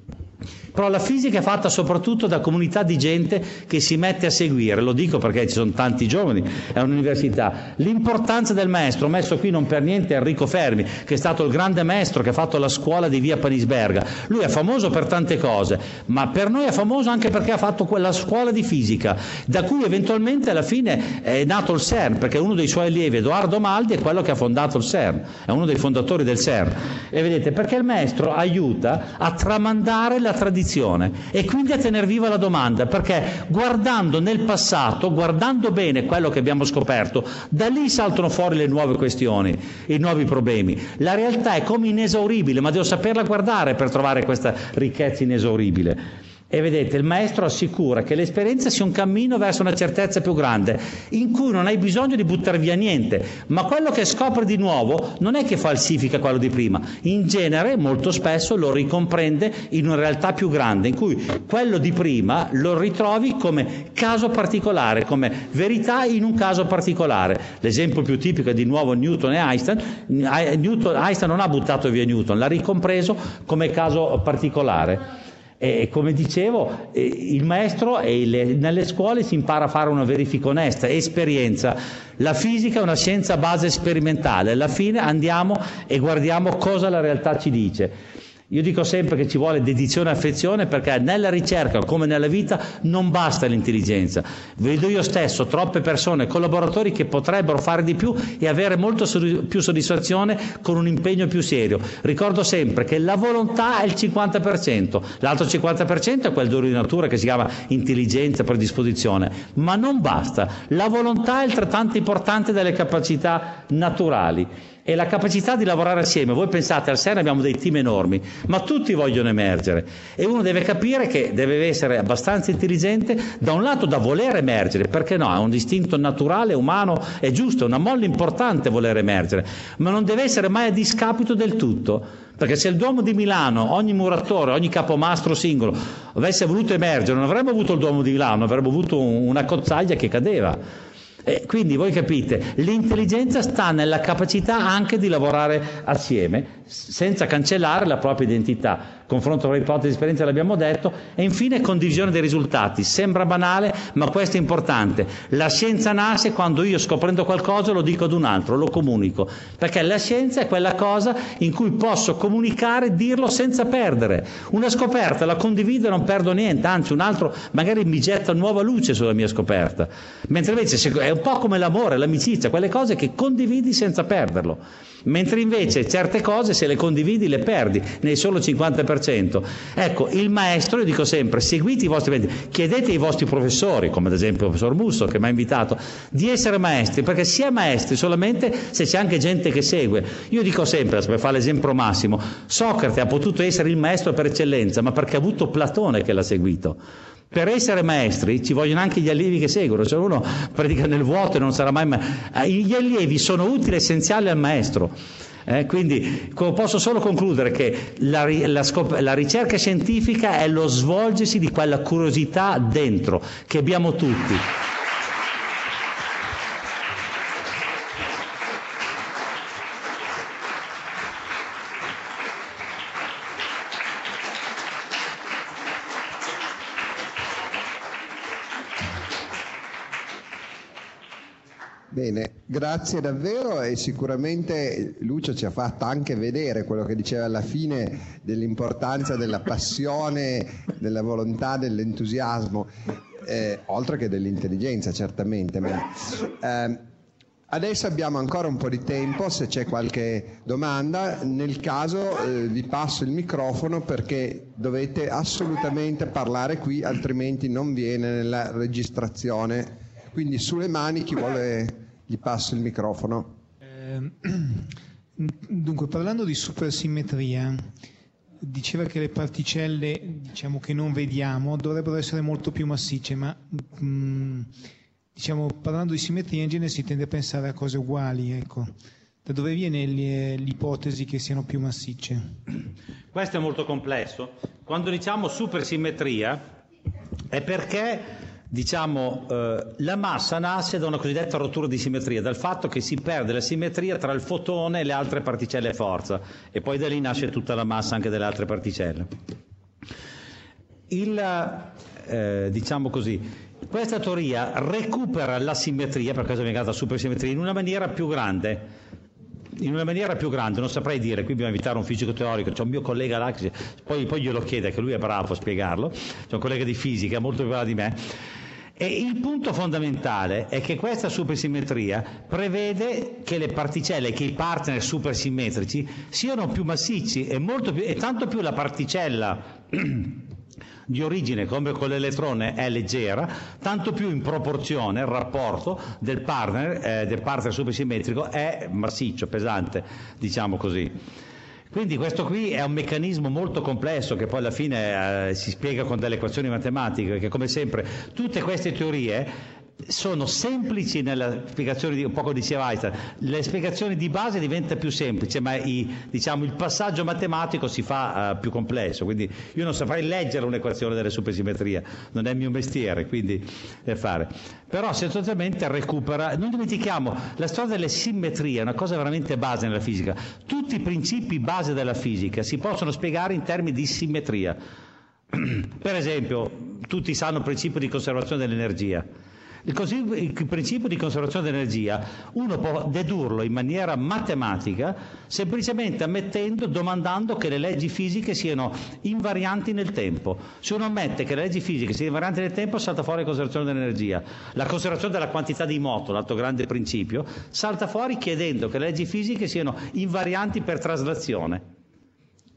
Però la fisica è fatta soprattutto da comunità di gente che si mette a seguire, lo dico perché ci sono tanti giovani, è un'università. L'importanza del maestro, ho messo qui non per niente Enrico Fermi, che è stato il grande maestro che ha fatto la scuola di via Panisberga. Lui è famoso per tante cose, ma per noi è famoso anche perché ha fatto quella scuola di fisica, da cui eventualmente alla fine è nato il CERN, perché uno dei suoi allievi, Edoardo Amaldi, è quello che ha fondato il CERN, è uno dei fondatori del CERN. E vedete, perché il maestro aiuta a tramandare la tradizione tradizione e quindi a tener viva la domanda, perché guardando nel passato, guardando bene quello che abbiamo scoperto, da lì saltano fuori le nuove questioni, i nuovi problemi. La realtà è come inesauribile, ma devo saperla guardare per trovare questa ricchezza inesauribile. E vedete, il maestro assicura che l'esperienza sia un cammino verso una certezza più grande, in cui non hai bisogno di buttare via niente, ma quello che scopre di nuovo non è che falsifica quello di prima, in genere molto spesso lo ricomprende in una realtà più grande, in cui quello di prima lo ritrovi come caso particolare, come verità in un caso particolare. L'esempio più tipico è di nuovo Newton e Einstein. Einstein non ha buttato via Newton, l'ha ricompreso come caso particolare. E come dicevo, il maestro nelle scuole si impara a fare una verifica onesta, esperienza. La fisica è una scienza a base sperimentale, alla fine andiamo e guardiamo cosa la realtà ci dice. Io dico sempre che ci vuole dedizione e affezione, perché nella ricerca, come nella vita, non basta l'intelligenza. Vedo io stesso troppe persone, collaboratori che potrebbero fare di più e avere molto più soddisfazione con un impegno più serio. Ricordo sempre che la volontà è il 50%, l'altro 50% è quel dono di natura che si chiama intelligenza, predisposizione, ma non basta. La volontà è altrettanto importante delle capacità naturali. E la capacità di lavorare assieme. Voi pensate, al CERN abbiamo dei team enormi, ma tutti vogliono emergere, e uno deve capire che deve essere abbastanza intelligente, da un lato da voler emergere, perché no, è un istinto naturale, umano, è giusto, è una molla importante voler emergere, ma non deve essere mai a discapito del tutto. Perché se il Duomo di Milano, ogni muratore, ogni capomastro singolo avesse voluto emergere, non avremmo avuto il Duomo di Milano, avremmo avuto una cozzaglia che cadeva. E quindi voi capite, l'intelligenza sta nella capacità anche di lavorare assieme senza cancellare la propria identità. Confronto tra ipotesi e esperienza l'abbiamo detto, e infine condivisione dei risultati. Sembra banale, ma questo è importante. La scienza nasce quando io, scoprendo qualcosa, lo dico ad un altro, lo comunico, perché la scienza è quella cosa in cui posso comunicare, dirlo senza perdere. Una scoperta la condivido e non perdo niente, anzi un altro magari mi getta nuova luce sulla mia scoperta. Mentre invece è un po' come l'amore, l'amicizia, quelle cose che condividi senza perderlo. Mentre invece certe cose, se le condividi, le perdi, ne è solo il 50%. Ecco, il maestro, io dico sempre, seguite i vostri maestri, chiedete ai vostri professori, come ad esempio il professor Musso che mi ha invitato, di essere maestri, perché si è maestri solamente se c'è anche gente che segue. Io dico sempre, per fare l'esempio massimo, Socrate ha potuto essere il maestro per eccellenza, ma perché ha avuto Platone che l'ha seguito. Per essere maestri ci vogliono anche gli allievi che seguono, cioè uno pratica nel vuoto e non sarà mai maestro. Gli allievi sono utili e essenziali al maestro. Quindi posso solo concludere che la ricerca scientifica è lo svolgersi di quella curiosità dentro che abbiamo tutti. Bene, grazie davvero, e sicuramente Lucio ci ha fatto anche vedere quello che diceva alla fine dell'importanza della passione, della volontà, dell'entusiasmo, oltre che dell'intelligenza certamente. Ma, adesso abbiamo ancora un po' di tempo se c'è qualche domanda, nel caso vi passo il microfono perché dovete assolutamente parlare qui, altrimenti non viene nella registrazione. Quindi sulle mani, chi vuole... Gli passo il microfono. Dunque, parlando di supersimmetria, diceva che le particelle, diciamo, che non vediamo dovrebbero essere molto più massicce, ma diciamo, parlando di simmetria in genere si tende a pensare a cose uguali, ecco. Da dove viene l'ipotesi che siano più massicce? Questo è molto complesso. Quando diciamo supersimmetria è perché... Diciamo, la massa nasce da una cosiddetta rottura di simmetria, dal fatto che si perde la simmetria tra il fotone e le altre particelle a forza, e poi da lì nasce tutta la massa anche delle altre particelle. Diciamo così, questa teoria recupera la simmetria, per questo viene chiamata supersimmetria, in una maniera più grande, non saprei dire, qui bisogna invitare un fisico teorico, c'è un mio collega là, poi glielo chiede, che lui è bravo a spiegarlo, c'è un collega di fisica molto più bravo di me, e il punto fondamentale è che questa supersimmetria prevede che le particelle, che i partner supersimmetrici siano più massicci, e tanto più la particella di origine come con l'elettrone è leggera, tanto più in proporzione il rapporto del partner supersimmetrico è massiccio, pesante, diciamo così. Quindi questo qui è un meccanismo molto complesso che poi alla fine si spiega con delle equazioni matematiche, che come sempre tutte queste teorie sono semplici nella spiegazione, un po' come diceva Einstein, le spiegazioni di base diventa più semplice, ma il passaggio matematico si fa più complesso. Quindi io non saprei leggere un'equazione della supersimmetria, non è il mio mestiere, quindi fare. Però sostanzialmente recupera, non dimentichiamo, la storia delle simmetrie è una cosa veramente base nella fisica. Tutti i principi base della fisica si possono spiegare in termini di simmetria. Per esempio, tutti sanno il principio di conservazione dell'energia. Il principio di conservazione dell'energia uno può dedurlo in maniera matematica semplicemente domandando che le leggi fisiche siano invarianti nel tempo. Se uno ammette che le leggi fisiche siano invarianti nel tempo, salta fuori la conservazione dell'energia. La conservazione della quantità di moto, l'altro grande principio, salta fuori chiedendo che le leggi fisiche siano invarianti per traslazione.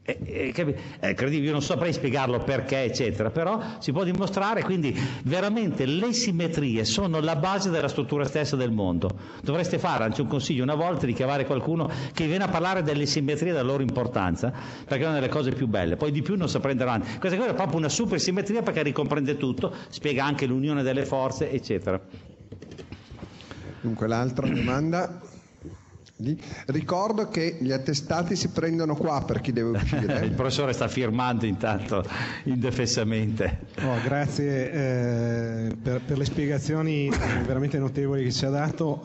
Credibile, io non saprei spiegarlo perché eccetera, però si può dimostrare. Quindi veramente le simmetrie sono la base della struttura stessa del mondo. Dovreste fare, anzi un consiglio una volta, di chiamare qualcuno che viene a parlare delle simmetrie e della loro importanza, perché è una delle cose più belle. Poi di più non saprei andare avanti. Questa è proprio una super simmetria perché ricomprende tutto, spiega anche l'unione delle forze eccetera. Dunque l'altra domanda. Ricordo che gli attestati si prendono qua per chi deve uscire. Il professore sta firmando intanto indefessamente. Grazie per le spiegazioni veramente notevoli che ci ha dato.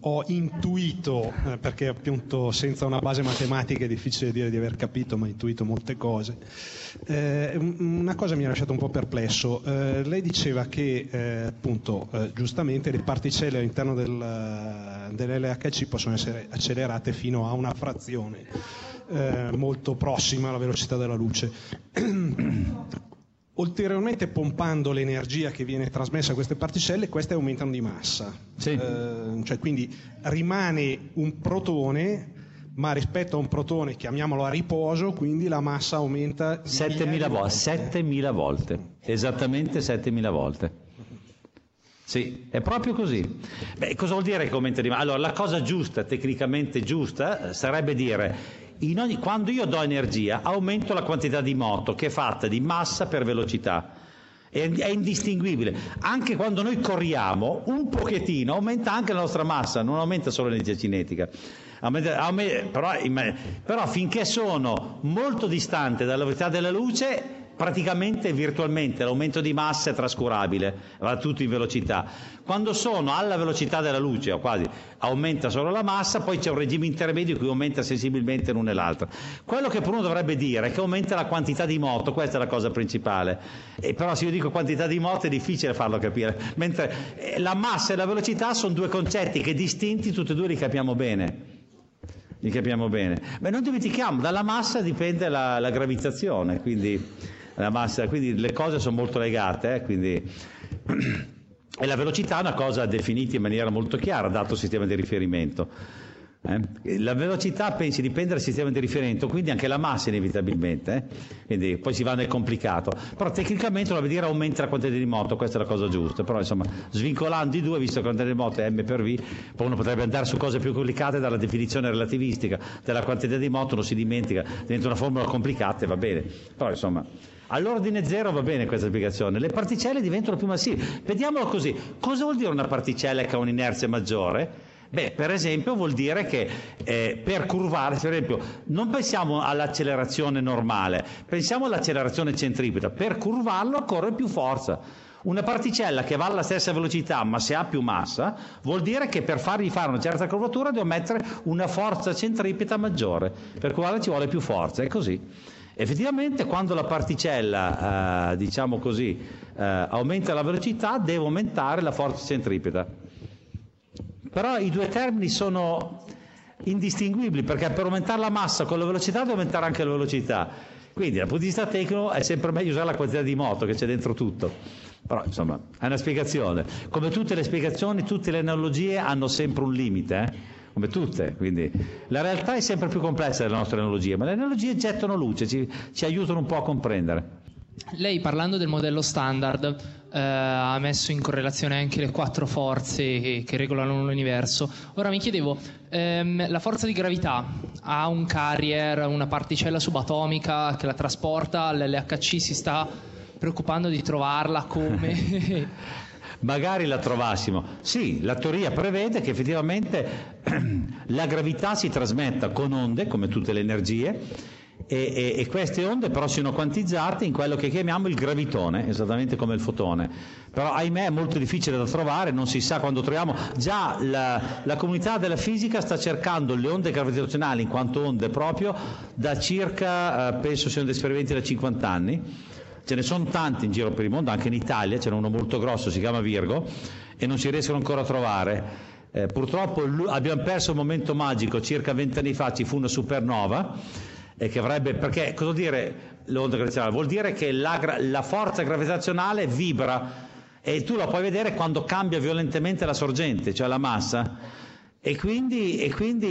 Ho intuito, perché appunto senza una base matematica è difficile dire di aver capito, ma ho intuito molte cose. Una cosa mi ha lasciato un po' perplesso. Lei diceva che appunto giustamente le particelle all'interno dell'LHC possono essere accelerate fino a una frazione molto prossima alla velocità della luce. Ulteriormente pompando l'energia che viene trasmessa a queste particelle, queste aumentano di massa. Sì. Cioè quindi rimane un protone, ma rispetto a un protone, chiamiamolo a riposo, quindi la massa aumenta 7.000 volte. Esattamente 7.000 volte. Sì, è proprio così. Cosa vuol dire che aumenta di massa? Allora, la cosa giusta, tecnicamente giusta, sarebbe dire quando io do energia aumento la quantità di moto, che è fatta di massa per velocità. È indistinguibile. Anche quando noi corriamo, un pochettino aumenta anche la nostra massa, non aumenta solo l'energia cinetica. Però finché sono molto distante dalla velocità della luce, praticamente virtualmente l'aumento di massa è trascurabile, va tutto in velocità. Quando sono alla velocità della luce, o quasi, aumenta solo la massa, poi c'è un regime intermedio in cui aumenta sensibilmente l'una e l'altra. Quello che per uno dovrebbe dire è che aumenta la quantità di moto, questa è la cosa principale. Però se io dico quantità di moto è difficile farlo capire, mentre la massa e la velocità sono due concetti che distinti tutti e due li capiamo bene. Ma non dimentichiamo, dalla massa dipende la gravitazione, quindi la massa, quindi le cose sono molto legate, quindi. E la velocità è una cosa definita in maniera molto chiara, dato il sistema di riferimento. La velocità, pensi, dipende dal sistema di riferimento, quindi anche la massa inevitabilmente, quindi poi si va nel complicato. Però tecnicamente dovrebbe dire aumenta la quantità di moto, questa è la cosa giusta. Però insomma, svincolando i due, visto che la quantità di moto è m per v, poi uno potrebbe andare su cose più complicate dalla definizione relativistica della quantità di moto, non si dimentica, diventa una formula complicata e va bene. Però insomma, all'ordine zero va bene questa spiegazione. Le particelle diventano più massive. Vediamolo così. Cosa vuol dire una particella che ha un'inerzia maggiore? Beh, per esempio vuol dire che per curvare, per esempio, non pensiamo all'accelerazione normale, pensiamo all'accelerazione centripeta. Per curvarlo occorre più forza. Una particella che va alla stessa velocità ma se ha più massa, vuol dire che per fargli fare una certa curvatura devo mettere una forza centripeta maggiore. Per curvarla ci vuole più forza, è così. Effettivamente quando la particella, diciamo così, aumenta la velocità, deve aumentare la forza centripeta. Però i due termini sono indistinguibili, perché per aumentare la massa con la velocità deve aumentare anche la velocità. Quindi dal punto di vista tecnico è sempre meglio usare la quantità di moto che c'è dentro tutto. Però insomma è una spiegazione. Come tutte le spiegazioni, tutte le analogie hanno sempre un limite, come tutte, quindi la realtà è sempre più complessa delle nostre analogie, ma le analogie gettano luce, ci aiutano un po' a comprendere. Lei, parlando del modello standard, ha messo in correlazione anche le quattro forze che regolano l'universo. Ora mi chiedevo, la forza di gravità ha un carrier, una particella subatomica che la trasporta? L'LHC si sta preoccupando di trovarla, come? Magari la trovassimo. Sì, la teoria prevede che effettivamente la gravità si trasmetta con onde, come tutte le energie, e queste onde però sono quantizzate in quello che chiamiamo il gravitone, esattamente come il fotone. Però ahimè è molto difficile da trovare, non si sa quando troviamo. Già la comunità della fisica sta cercando le onde gravitazionali in quanto onde proprio da circa, penso siano degli esperimenti da 50 anni. Ce ne sono tanti in giro per il mondo, anche in Italia c'era uno molto grosso, si chiama Virgo, e non si riescono ancora a trovare. Purtroppo abbiamo perso un momento magico, circa 20 anni fa ci fu una supernova. E che avrebbe, perché cosa vuol dire l'onda gravitazionale? Vuol dire che la forza gravitazionale vibra e tu la puoi vedere quando cambia violentemente la sorgente, cioè la massa, e quindi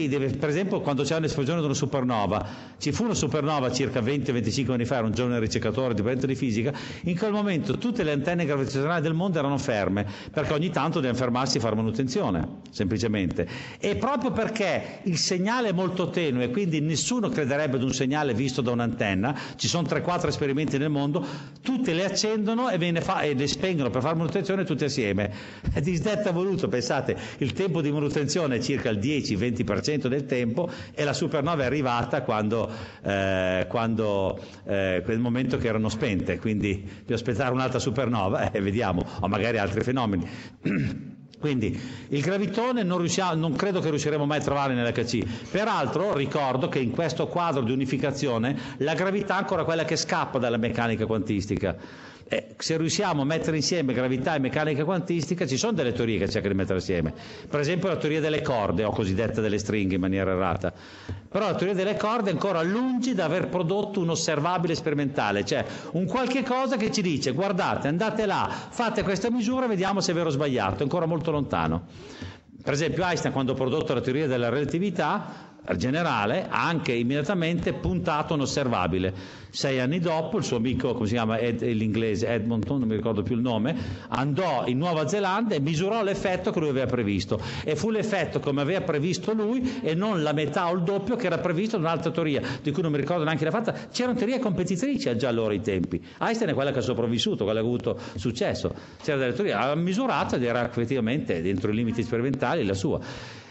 deve, per esempio quando c'è un'esplosione di una supernova, ci fu una supernova circa 20-25 anni fa, era un giovane ricercatore dipendente di fisica, in quel momento tutte le antenne gravitazionali del mondo erano ferme, perché ogni tanto devono fermarsi e fare manutenzione semplicemente, e proprio perché il segnale è molto tenue, quindi nessuno crederebbe ad un segnale visto da un'antenna, ci sono 3-4 esperimenti nel mondo, tutte le accendono e le spengono per fare manutenzione tutte assieme, è disdetta voluto, pensate, il tempo di manutenzione circa il 10-20% del tempo, e la supernova è arrivata quando quel momento che erano spente, quindi bisogna aspettare un'altra supernova e vediamo, o magari altri fenomeni. Quindi il gravitone non credo che riusciremo mai a trovare nell'HC. Peraltro ricordo che in questo quadro di unificazione la gravità è ancora quella che scappa dalla meccanica quantistica. Se riusciamo a mettere insieme gravità e meccanica quantistica, ci sono delle teorie che cercano di mettere insieme, per esempio la teoria delle corde, o cosiddetta delle stringhe in maniera errata, però la teoria delle corde è ancora lungi da aver prodotto un osservabile sperimentale, cioè un qualche cosa che ci dice guardate, andate là, fate questa misura e vediamo se è vero o sbagliato, è ancora molto lontano. Per esempio Einstein, quando ha prodotto la teoria della relatività generale, ha anche immediatamente puntato un osservabile. 6 anni dopo il suo amico, come si chiama, l'inglese Edmonton, non mi ricordo più il nome, andò in Nuova Zelanda e misurò l'effetto che lui aveva previsto, e fu l'effetto come aveva previsto lui e non la metà o il doppio che era previsto da un'altra teoria di cui non mi ricordo neanche la fatta. C'erano teorie competitrici già allora ai tempi, Einstein è quella che ha sopravvissuto, quella che ha avuto successo, c'era delle teorie, l'aveva misurata ed era effettivamente dentro i limiti sperimentali la sua.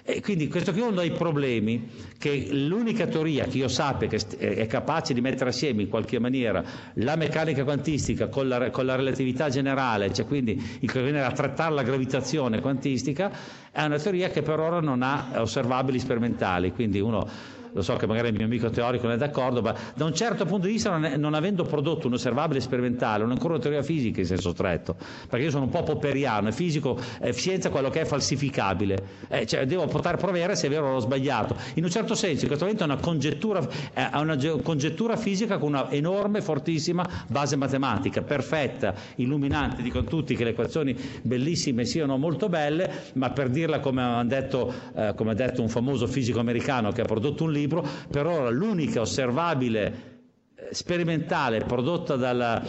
E quindi questo qui è uno dei problemi, che l'unica teoria che io sappia che è capace di mettere assieme in qualche maniera la meccanica quantistica con la relatività generale, cioè quindi in cui viene a trattare la gravitazione quantistica, è una teoria che per ora non ha osservabili sperimentali, quindi uno, lo so che magari il mio amico teorico non è d'accordo, ma da un certo punto di vista non avendo prodotto un osservabile sperimentale, non è ancora una teoria fisica in senso stretto, perché io sono un po' popperiano, è fisico, è scienza quello che è falsificabile, cioè devo poter provare se è vero o sbagliato. In un certo senso in questo momento è una congettura fisica con una enorme, fortissima base matematica, perfetta, illuminante, dicono tutti che le equazioni bellissime siano molto belle, ma per dirla come ha detto un famoso fisico americano che ha prodotto un libro, per ora l'unica osservabile sperimentale prodotta dalla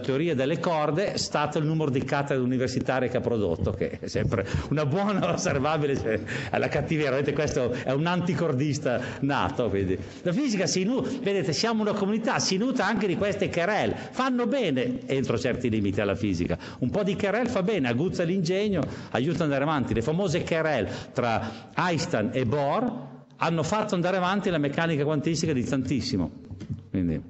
teoria delle corde è stato il numero di cattedre universitarie che ha prodotto, che è sempre una buona osservabile alla cattiveria. Vedete, questo è un anticordista nato, quindi. La fisica si nutre, vedete, siamo una comunità, si nutre anche di queste querelle, fanno bene entro certi limiti alla fisica, un po' di querelle fa bene, aguzza l'ingegno, aiuta ad andare avanti. Le famose querelle tra Einstein e Bohr hanno fatto andare avanti la meccanica quantistica di tantissimo. Quindi.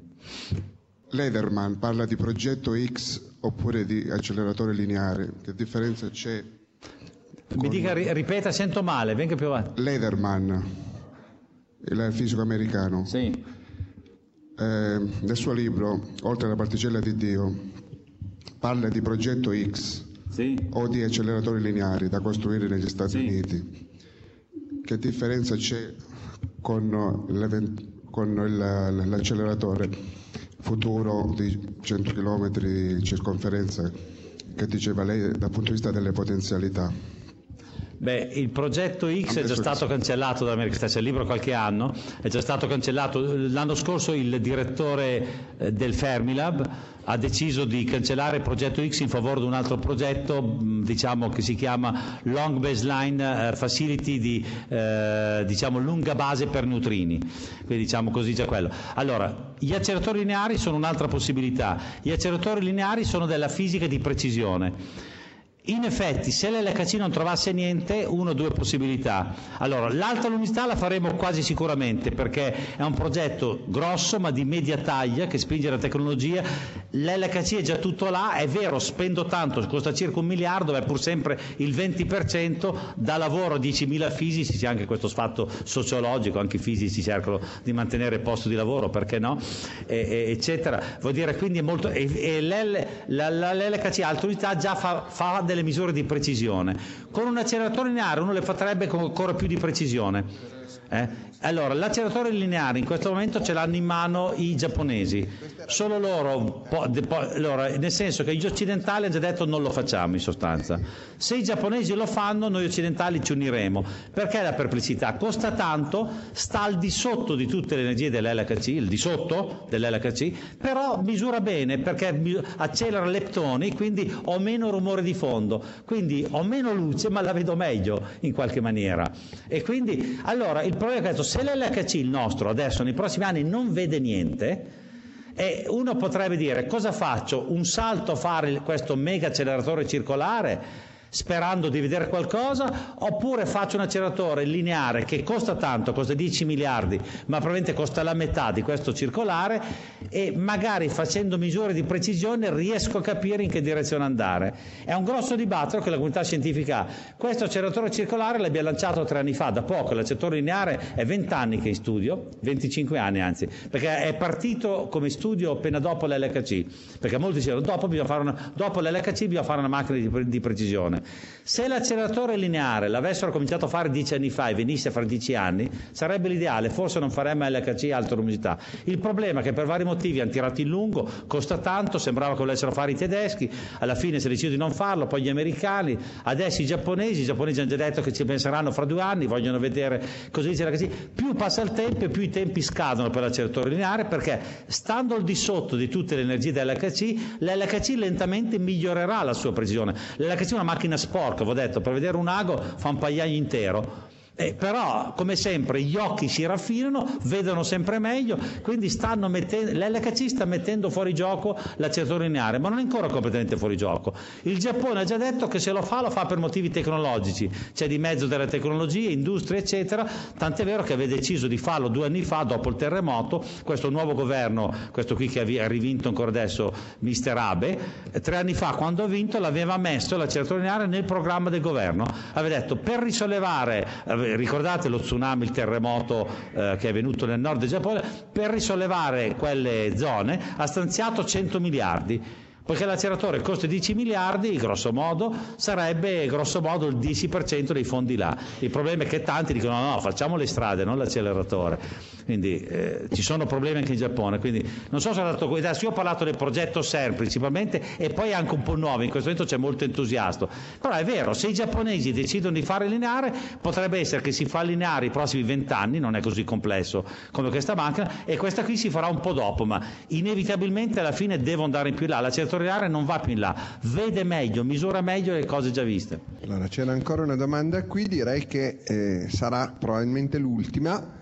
Lederman parla di progetto X oppure di acceleratore lineare, che differenza c'è? Mi dica, ripeta, sento male, venga più avanti. Lederman, il fisico americano, sì. Nel suo libro Oltre alla particella di Dio parla di progetto X, sì, o di acceleratori lineari da costruire negli Stati, sì, Uniti. Che differenza c'è con l'acceleratore futuro di 100 km di circonferenza che diceva lei dal punto di vista delle potenzialità? Beh, il progetto X è già stato cancellato dall'America Stessa, c'è il libro qualche anno, è già stato cancellato. L'anno scorso il direttore del Fermilab ha deciso di cancellare il progetto X in favore di un altro progetto, diciamo, che si chiama Long Baseline Facility, di diciamo lunga base per neutrini, quindi diciamo così già quello. Allora, gli acceleratori lineari sono un'altra possibilità. Gli acceleratori lineari sono della fisica di precisione. In effetti, se l'LHC non trovasse niente, uno o due possibilità. Allora, l'alta luminosità la faremo quasi sicuramente, perché è un progetto grosso ma di media taglia che spinge la tecnologia. L'LHC è già tutto là, è vero, spendo tanto, costa circa 1 miliardo, è pur sempre il 20%, dà lavoro a 10.000 fisici, c'è anche questo sfatto sociologico, anche i fisici cercano di mantenere il posto di lavoro, perché no? Eccetera. Vuol dire, quindi è molto... l'LHC alta luminosità già fa delle misure di precisione. Con un acceleratore lineare uno le farebbe con ancora più di precisione, Allora, l'acceleratore lineare in questo momento ce l'hanno in mano i giapponesi, solo loro, allora, nel senso che gli occidentali hanno già detto non lo facciamo, in sostanza. Se i giapponesi lo fanno, noi occidentali ci uniremo. Perché la perplessità? Costa tanto, sta al di sotto di tutte le energie dell'LHC, il di sotto dell'LHC, però misura bene, perché accelera leptoni, quindi ho meno rumore di fondo, quindi ho meno luce, ma la vedo meglio in qualche maniera. E quindi, allora, il problema è che se l'LHC, il nostro, adesso nei prossimi anni non vede niente, e uno potrebbe dire: cosa faccio? Un salto a fare questo mega acceleratore circolare sperando di vedere qualcosa, oppure faccio un acceleratore lineare che costa tanto, costa 10 miliardi, ma probabilmente costa la metà di questo circolare, e magari facendo misure di precisione riesco a capire in che direzione andare. È un grosso dibattito che la comunità scientifica ha. Questo acceleratore circolare l'abbiamo lanciato 3 anni fa, da poco. L'acceleratore lineare è 20 anni che è in studio, 25 anni anzi, perché è partito come studio appena dopo l'LHC, perché molti dicevano dopo l'LHC bisogna fare una macchina di precisione. Se l'acceleratore lineare l'avessero cominciato a fare 10 anni fa e venisse a fare 10 anni, sarebbe l'ideale, forse non faremmo LHC alta luminosità. Il problema è che per vari motivi hanno tirato in lungo, costa tanto, sembrava che volessero fare i tedeschi, alla fine si è deciso di non farlo, poi gli americani, adesso i giapponesi hanno già detto che ci penseranno fra 2 anni, vogliono vedere cosa dice LHC. Più passa il tempo e più i tempi scadono per l'acceleratore lineare, perché stando al di sotto di tutte le energie dell'LHC, l'LHC lentamente migliorerà la sua precisione. L'LHC è una macchina sporca, ho detto, per vedere un ago fa un pagliaio intero. Però, come sempre, gli occhi si raffinano, vedono sempre meglio, quindi l'LHC sta mettendo fuori gioco l'acceleratore lineare, ma non è ancora completamente fuori gioco. Il Giappone ha già detto che se lo fa per motivi tecnologici, c'è di mezzo della tecnologia, industria, eccetera, tant'è vero che aveva deciso di farlo 2 anni fa, dopo il terremoto. Questo nuovo governo, questo qui che ha rivinto ancora adesso mister Abe, 3 anni fa quando ha vinto l'aveva messo l'acceleratore lineare nel programma del governo, aveva detto per risollevare... Ricordate lo tsunami, il terremoto che è venuto nel nord del Giappone? Per risollevare quelle zone ha stanziato 100 miliardi. Poiché l'acceleratore costa 10 miliardi, grosso modo, sarebbe grosso modo il 10% dei fondi là. Il problema è che tanti dicono no, facciamo le strade, non l'acceleratore. Quindi ci sono problemi anche in Giappone. Quindi non so se è andato... Adesso io ho parlato del progetto CERN principalmente, e poi anche un po' nuovo, in questo momento c'è molto entusiasmo. Però è vero, se i giapponesi decidono di fare lineare, potrebbe essere che si fa lineare i prossimi 20 anni, non è così complesso come questa macchina, e questa qui si farà un po' dopo, ma inevitabilmente alla fine devo andare in più là. Non va più in là, vede meglio, misura meglio le cose già viste. Allora, c'era ancora una domanda qui, direi che sarà probabilmente l'ultima.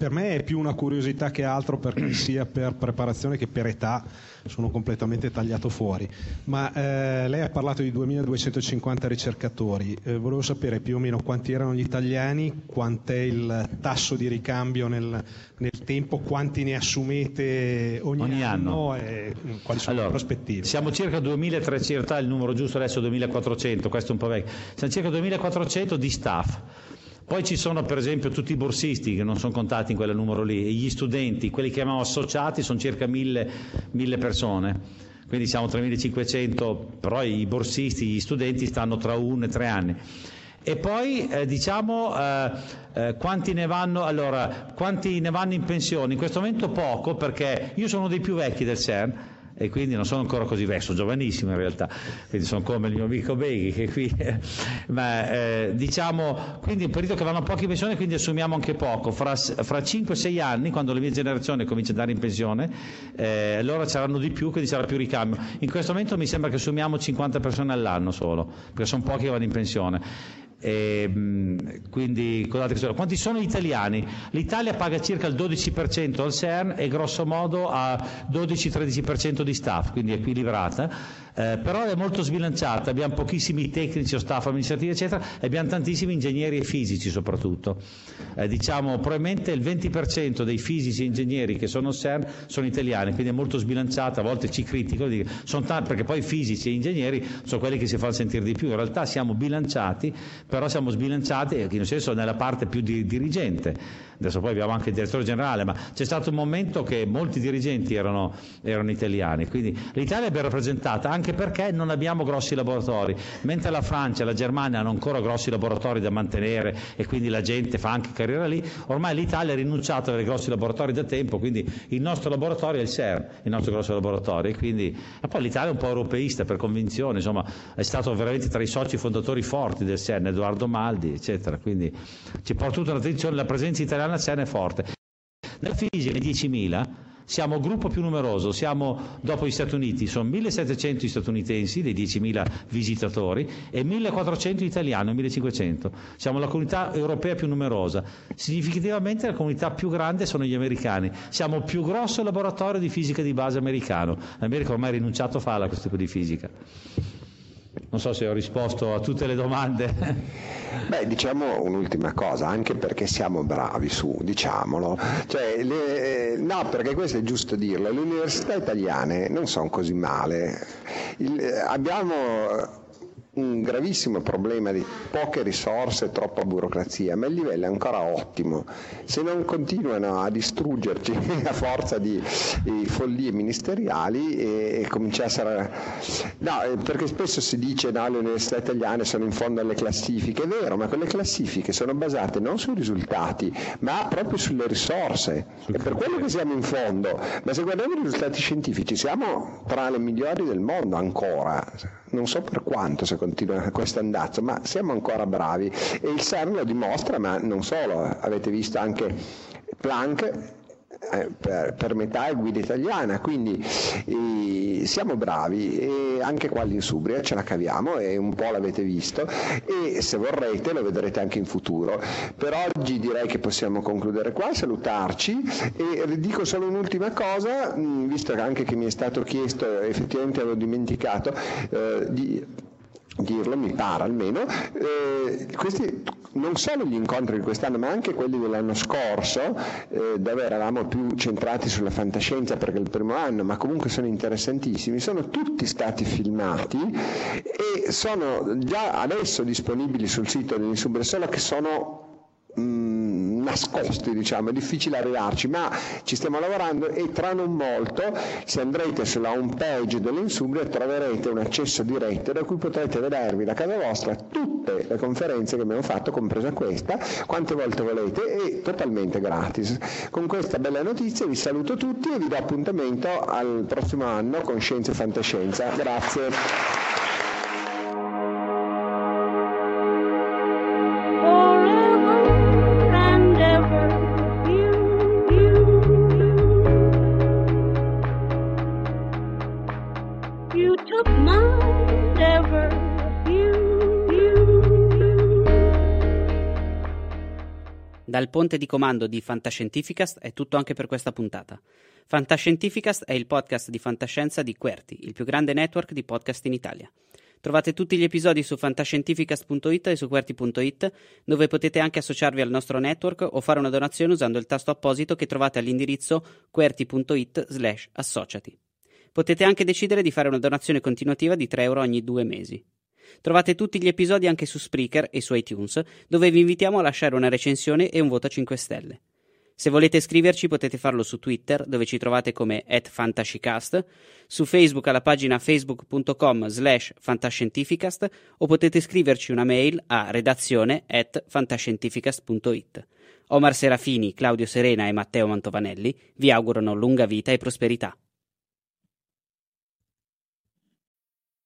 Per me è più una curiosità che altro, perché sia per preparazione che per età sono completamente tagliato fuori. Ma lei ha parlato di 2250 ricercatori, volevo sapere più o meno quanti erano gli italiani, quant'è il tasso di ricambio nel tempo, quanti ne assumete ogni anno e quali sono le prospettive. Siamo circa 2300, in realtà il numero giusto adesso è 2400, questo è un po' vecchio, siamo circa 2400 di staff. Poi ci sono per esempio tutti i borsisti che non sono contati in quel numero lì, e gli studenti, quelli che chiamiamo associati, sono circa 1000 persone, quindi siamo 3500, però i borsisti, gli studenti stanno tra 1 e 3 anni. E poi quanti ne vanno in pensione? In questo momento poco, perché io sono uno dei più vecchi del CERN, e quindi non sono ancora così vecchio, sono giovanissimo in realtà, quindi sono come il mio amico Beghi che qui ma diciamo, quindi è un periodo che vanno pochi in pensione, quindi assumiamo anche poco. Fra 5-6 anni, quando la mia generazione comincia ad andare in pensione, allora saranno di più, quindi sarà più ricambio. In questo momento mi sembra che assumiamo 50 persone all'anno solo, perché sono pochi che vanno in pensione. E quindi quanti sono gli italiani? L'Italia paga circa il 12% al CERN e grosso modo ha 12-13% di staff, quindi equilibrata, però è molto sbilanciata. Abbiamo pochissimi tecnici o staff amministrativi eccetera, e abbiamo tantissimi ingegneri e fisici soprattutto, diciamo probabilmente il 20% dei fisici e ingegneri che sono al CERN sono italiani, quindi è molto sbilanciata. A volte ci critico, sono tanti, perché poi fisici e ingegneri sono quelli che si fanno sentire di più. In realtà siamo bilanciati, però siamo sbilanciati nel senso, nella parte più dirigente. Adesso poi abbiamo anche il direttore generale, ma c'è stato un momento che molti dirigenti erano italiani, quindi l'Italia è ben rappresentata, anche perché non abbiamo grossi laboratori, mentre la Francia e la Germania hanno ancora grossi laboratori da mantenere e quindi la gente fa anche carriera lì. Ormai l'Italia ha rinunciato ai grossi laboratori da tempo, quindi il nostro laboratorio è il CERN, il nostro grosso laboratorio, e quindi e poi l'Italia è un po' europeista per convinzione, insomma è stato veramente tra i soci fondatori forti del CERN, Edoardo Amaldi eccetera, quindi ci porta tutta l'attenzione, la presenza italiana al CERN è forte. Nella fisica nei 10.000 siamo il gruppo più numeroso, siamo dopo gli Stati Uniti, sono 1.700 gli statunitensi dei 10.000 visitatori e 1.400 italiani, 1.500. Siamo la comunità europea più numerosa, significativamente la comunità più grande sono gli americani, siamo il più grosso laboratorio di fisica di base americano. L'America ormai ha rinunciato a farla questo tipo di fisica. Non so se ho risposto a tutte le domande. Beh, diciamo un'ultima cosa, anche perché siamo bravi su, diciamolo. Cioè, no, perché questo è giusto dirlo, le università italiane non sono così male. Abbiamo un gravissimo problema di poche risorse e troppa burocrazia, ma il livello è ancora ottimo. Se non continuano a distruggerci a forza di follie ministeriali e cominciassero no, perché spesso si dice no, le università italiane sono in fondo alle classifiche, è vero, ma quelle classifiche sono basate non sui risultati ma proprio sulle risorse, è per quello che siamo in fondo. Ma se guardiamo i risultati scientifici siamo tra le migliori del mondo ancora, non so per quanto se continua questo andazzo, ma siamo ancora bravi e il CERN lo dimostra, ma non solo, avete visto anche Planck per metà è guida italiana, quindi siamo bravi e anche qua in Subria ce la caviamo e un po' l'avete visto e se vorrete lo vedrete anche in futuro. Per oggi direi che possiamo concludere qua, salutarci, e dico solo un'ultima cosa, visto anche che mi è stato chiesto, effettivamente avevo dimenticato di dirlo, mi pare almeno, questi non solo gli incontri di quest'anno ma anche quelli dell'anno scorso, dove eravamo più centrati sulla fantascienza perché è il primo anno, ma comunque sono interessantissimi, sono tutti stati filmati e sono già adesso disponibili sul sito dell'Insubria, solo che sono nascosti, diciamo, è difficile arrivarci, ma ci stiamo lavorando e tra non molto, se andrete sulla home page dell'Insubria troverete un accesso diretto da cui potrete vedervi da casa vostra tutte le conferenze che abbiamo fatto, compresa questa, quante volte volete e totalmente gratis. Con questa bella notizia vi saluto tutti e vi do appuntamento al prossimo anno con Scienza e Fantascienza. Grazie. Dal ponte di comando di Fantascientificast è tutto anche per questa puntata. Fantascientificast è il podcast di fantascienza di QWERTY, il più grande network di podcast in Italia. Trovate tutti gli episodi su fantascientificast.it e su QWERTY.IT, dove potete anche associarvi al nostro network o fare una donazione usando il tasto apposito che trovate all'indirizzo QWERTY.IT/associati. Potete anche decidere di fare una donazione continuativa di €3 ogni 2 mesi. Trovate tutti gli episodi anche su Spreaker e su iTunes, dove vi invitiamo a lasciare una recensione e un voto a 5 stelle. Se volete scriverci potete farlo su Twitter, dove ci trovate come @fantascicast, su Facebook alla pagina facebook.com/fantascientificast o potete scriverci una mail a redazione@fantascientificast.it. Omar Serafini, Claudio Serena e Matteo Mantovanelli vi augurano lunga vita e prosperità.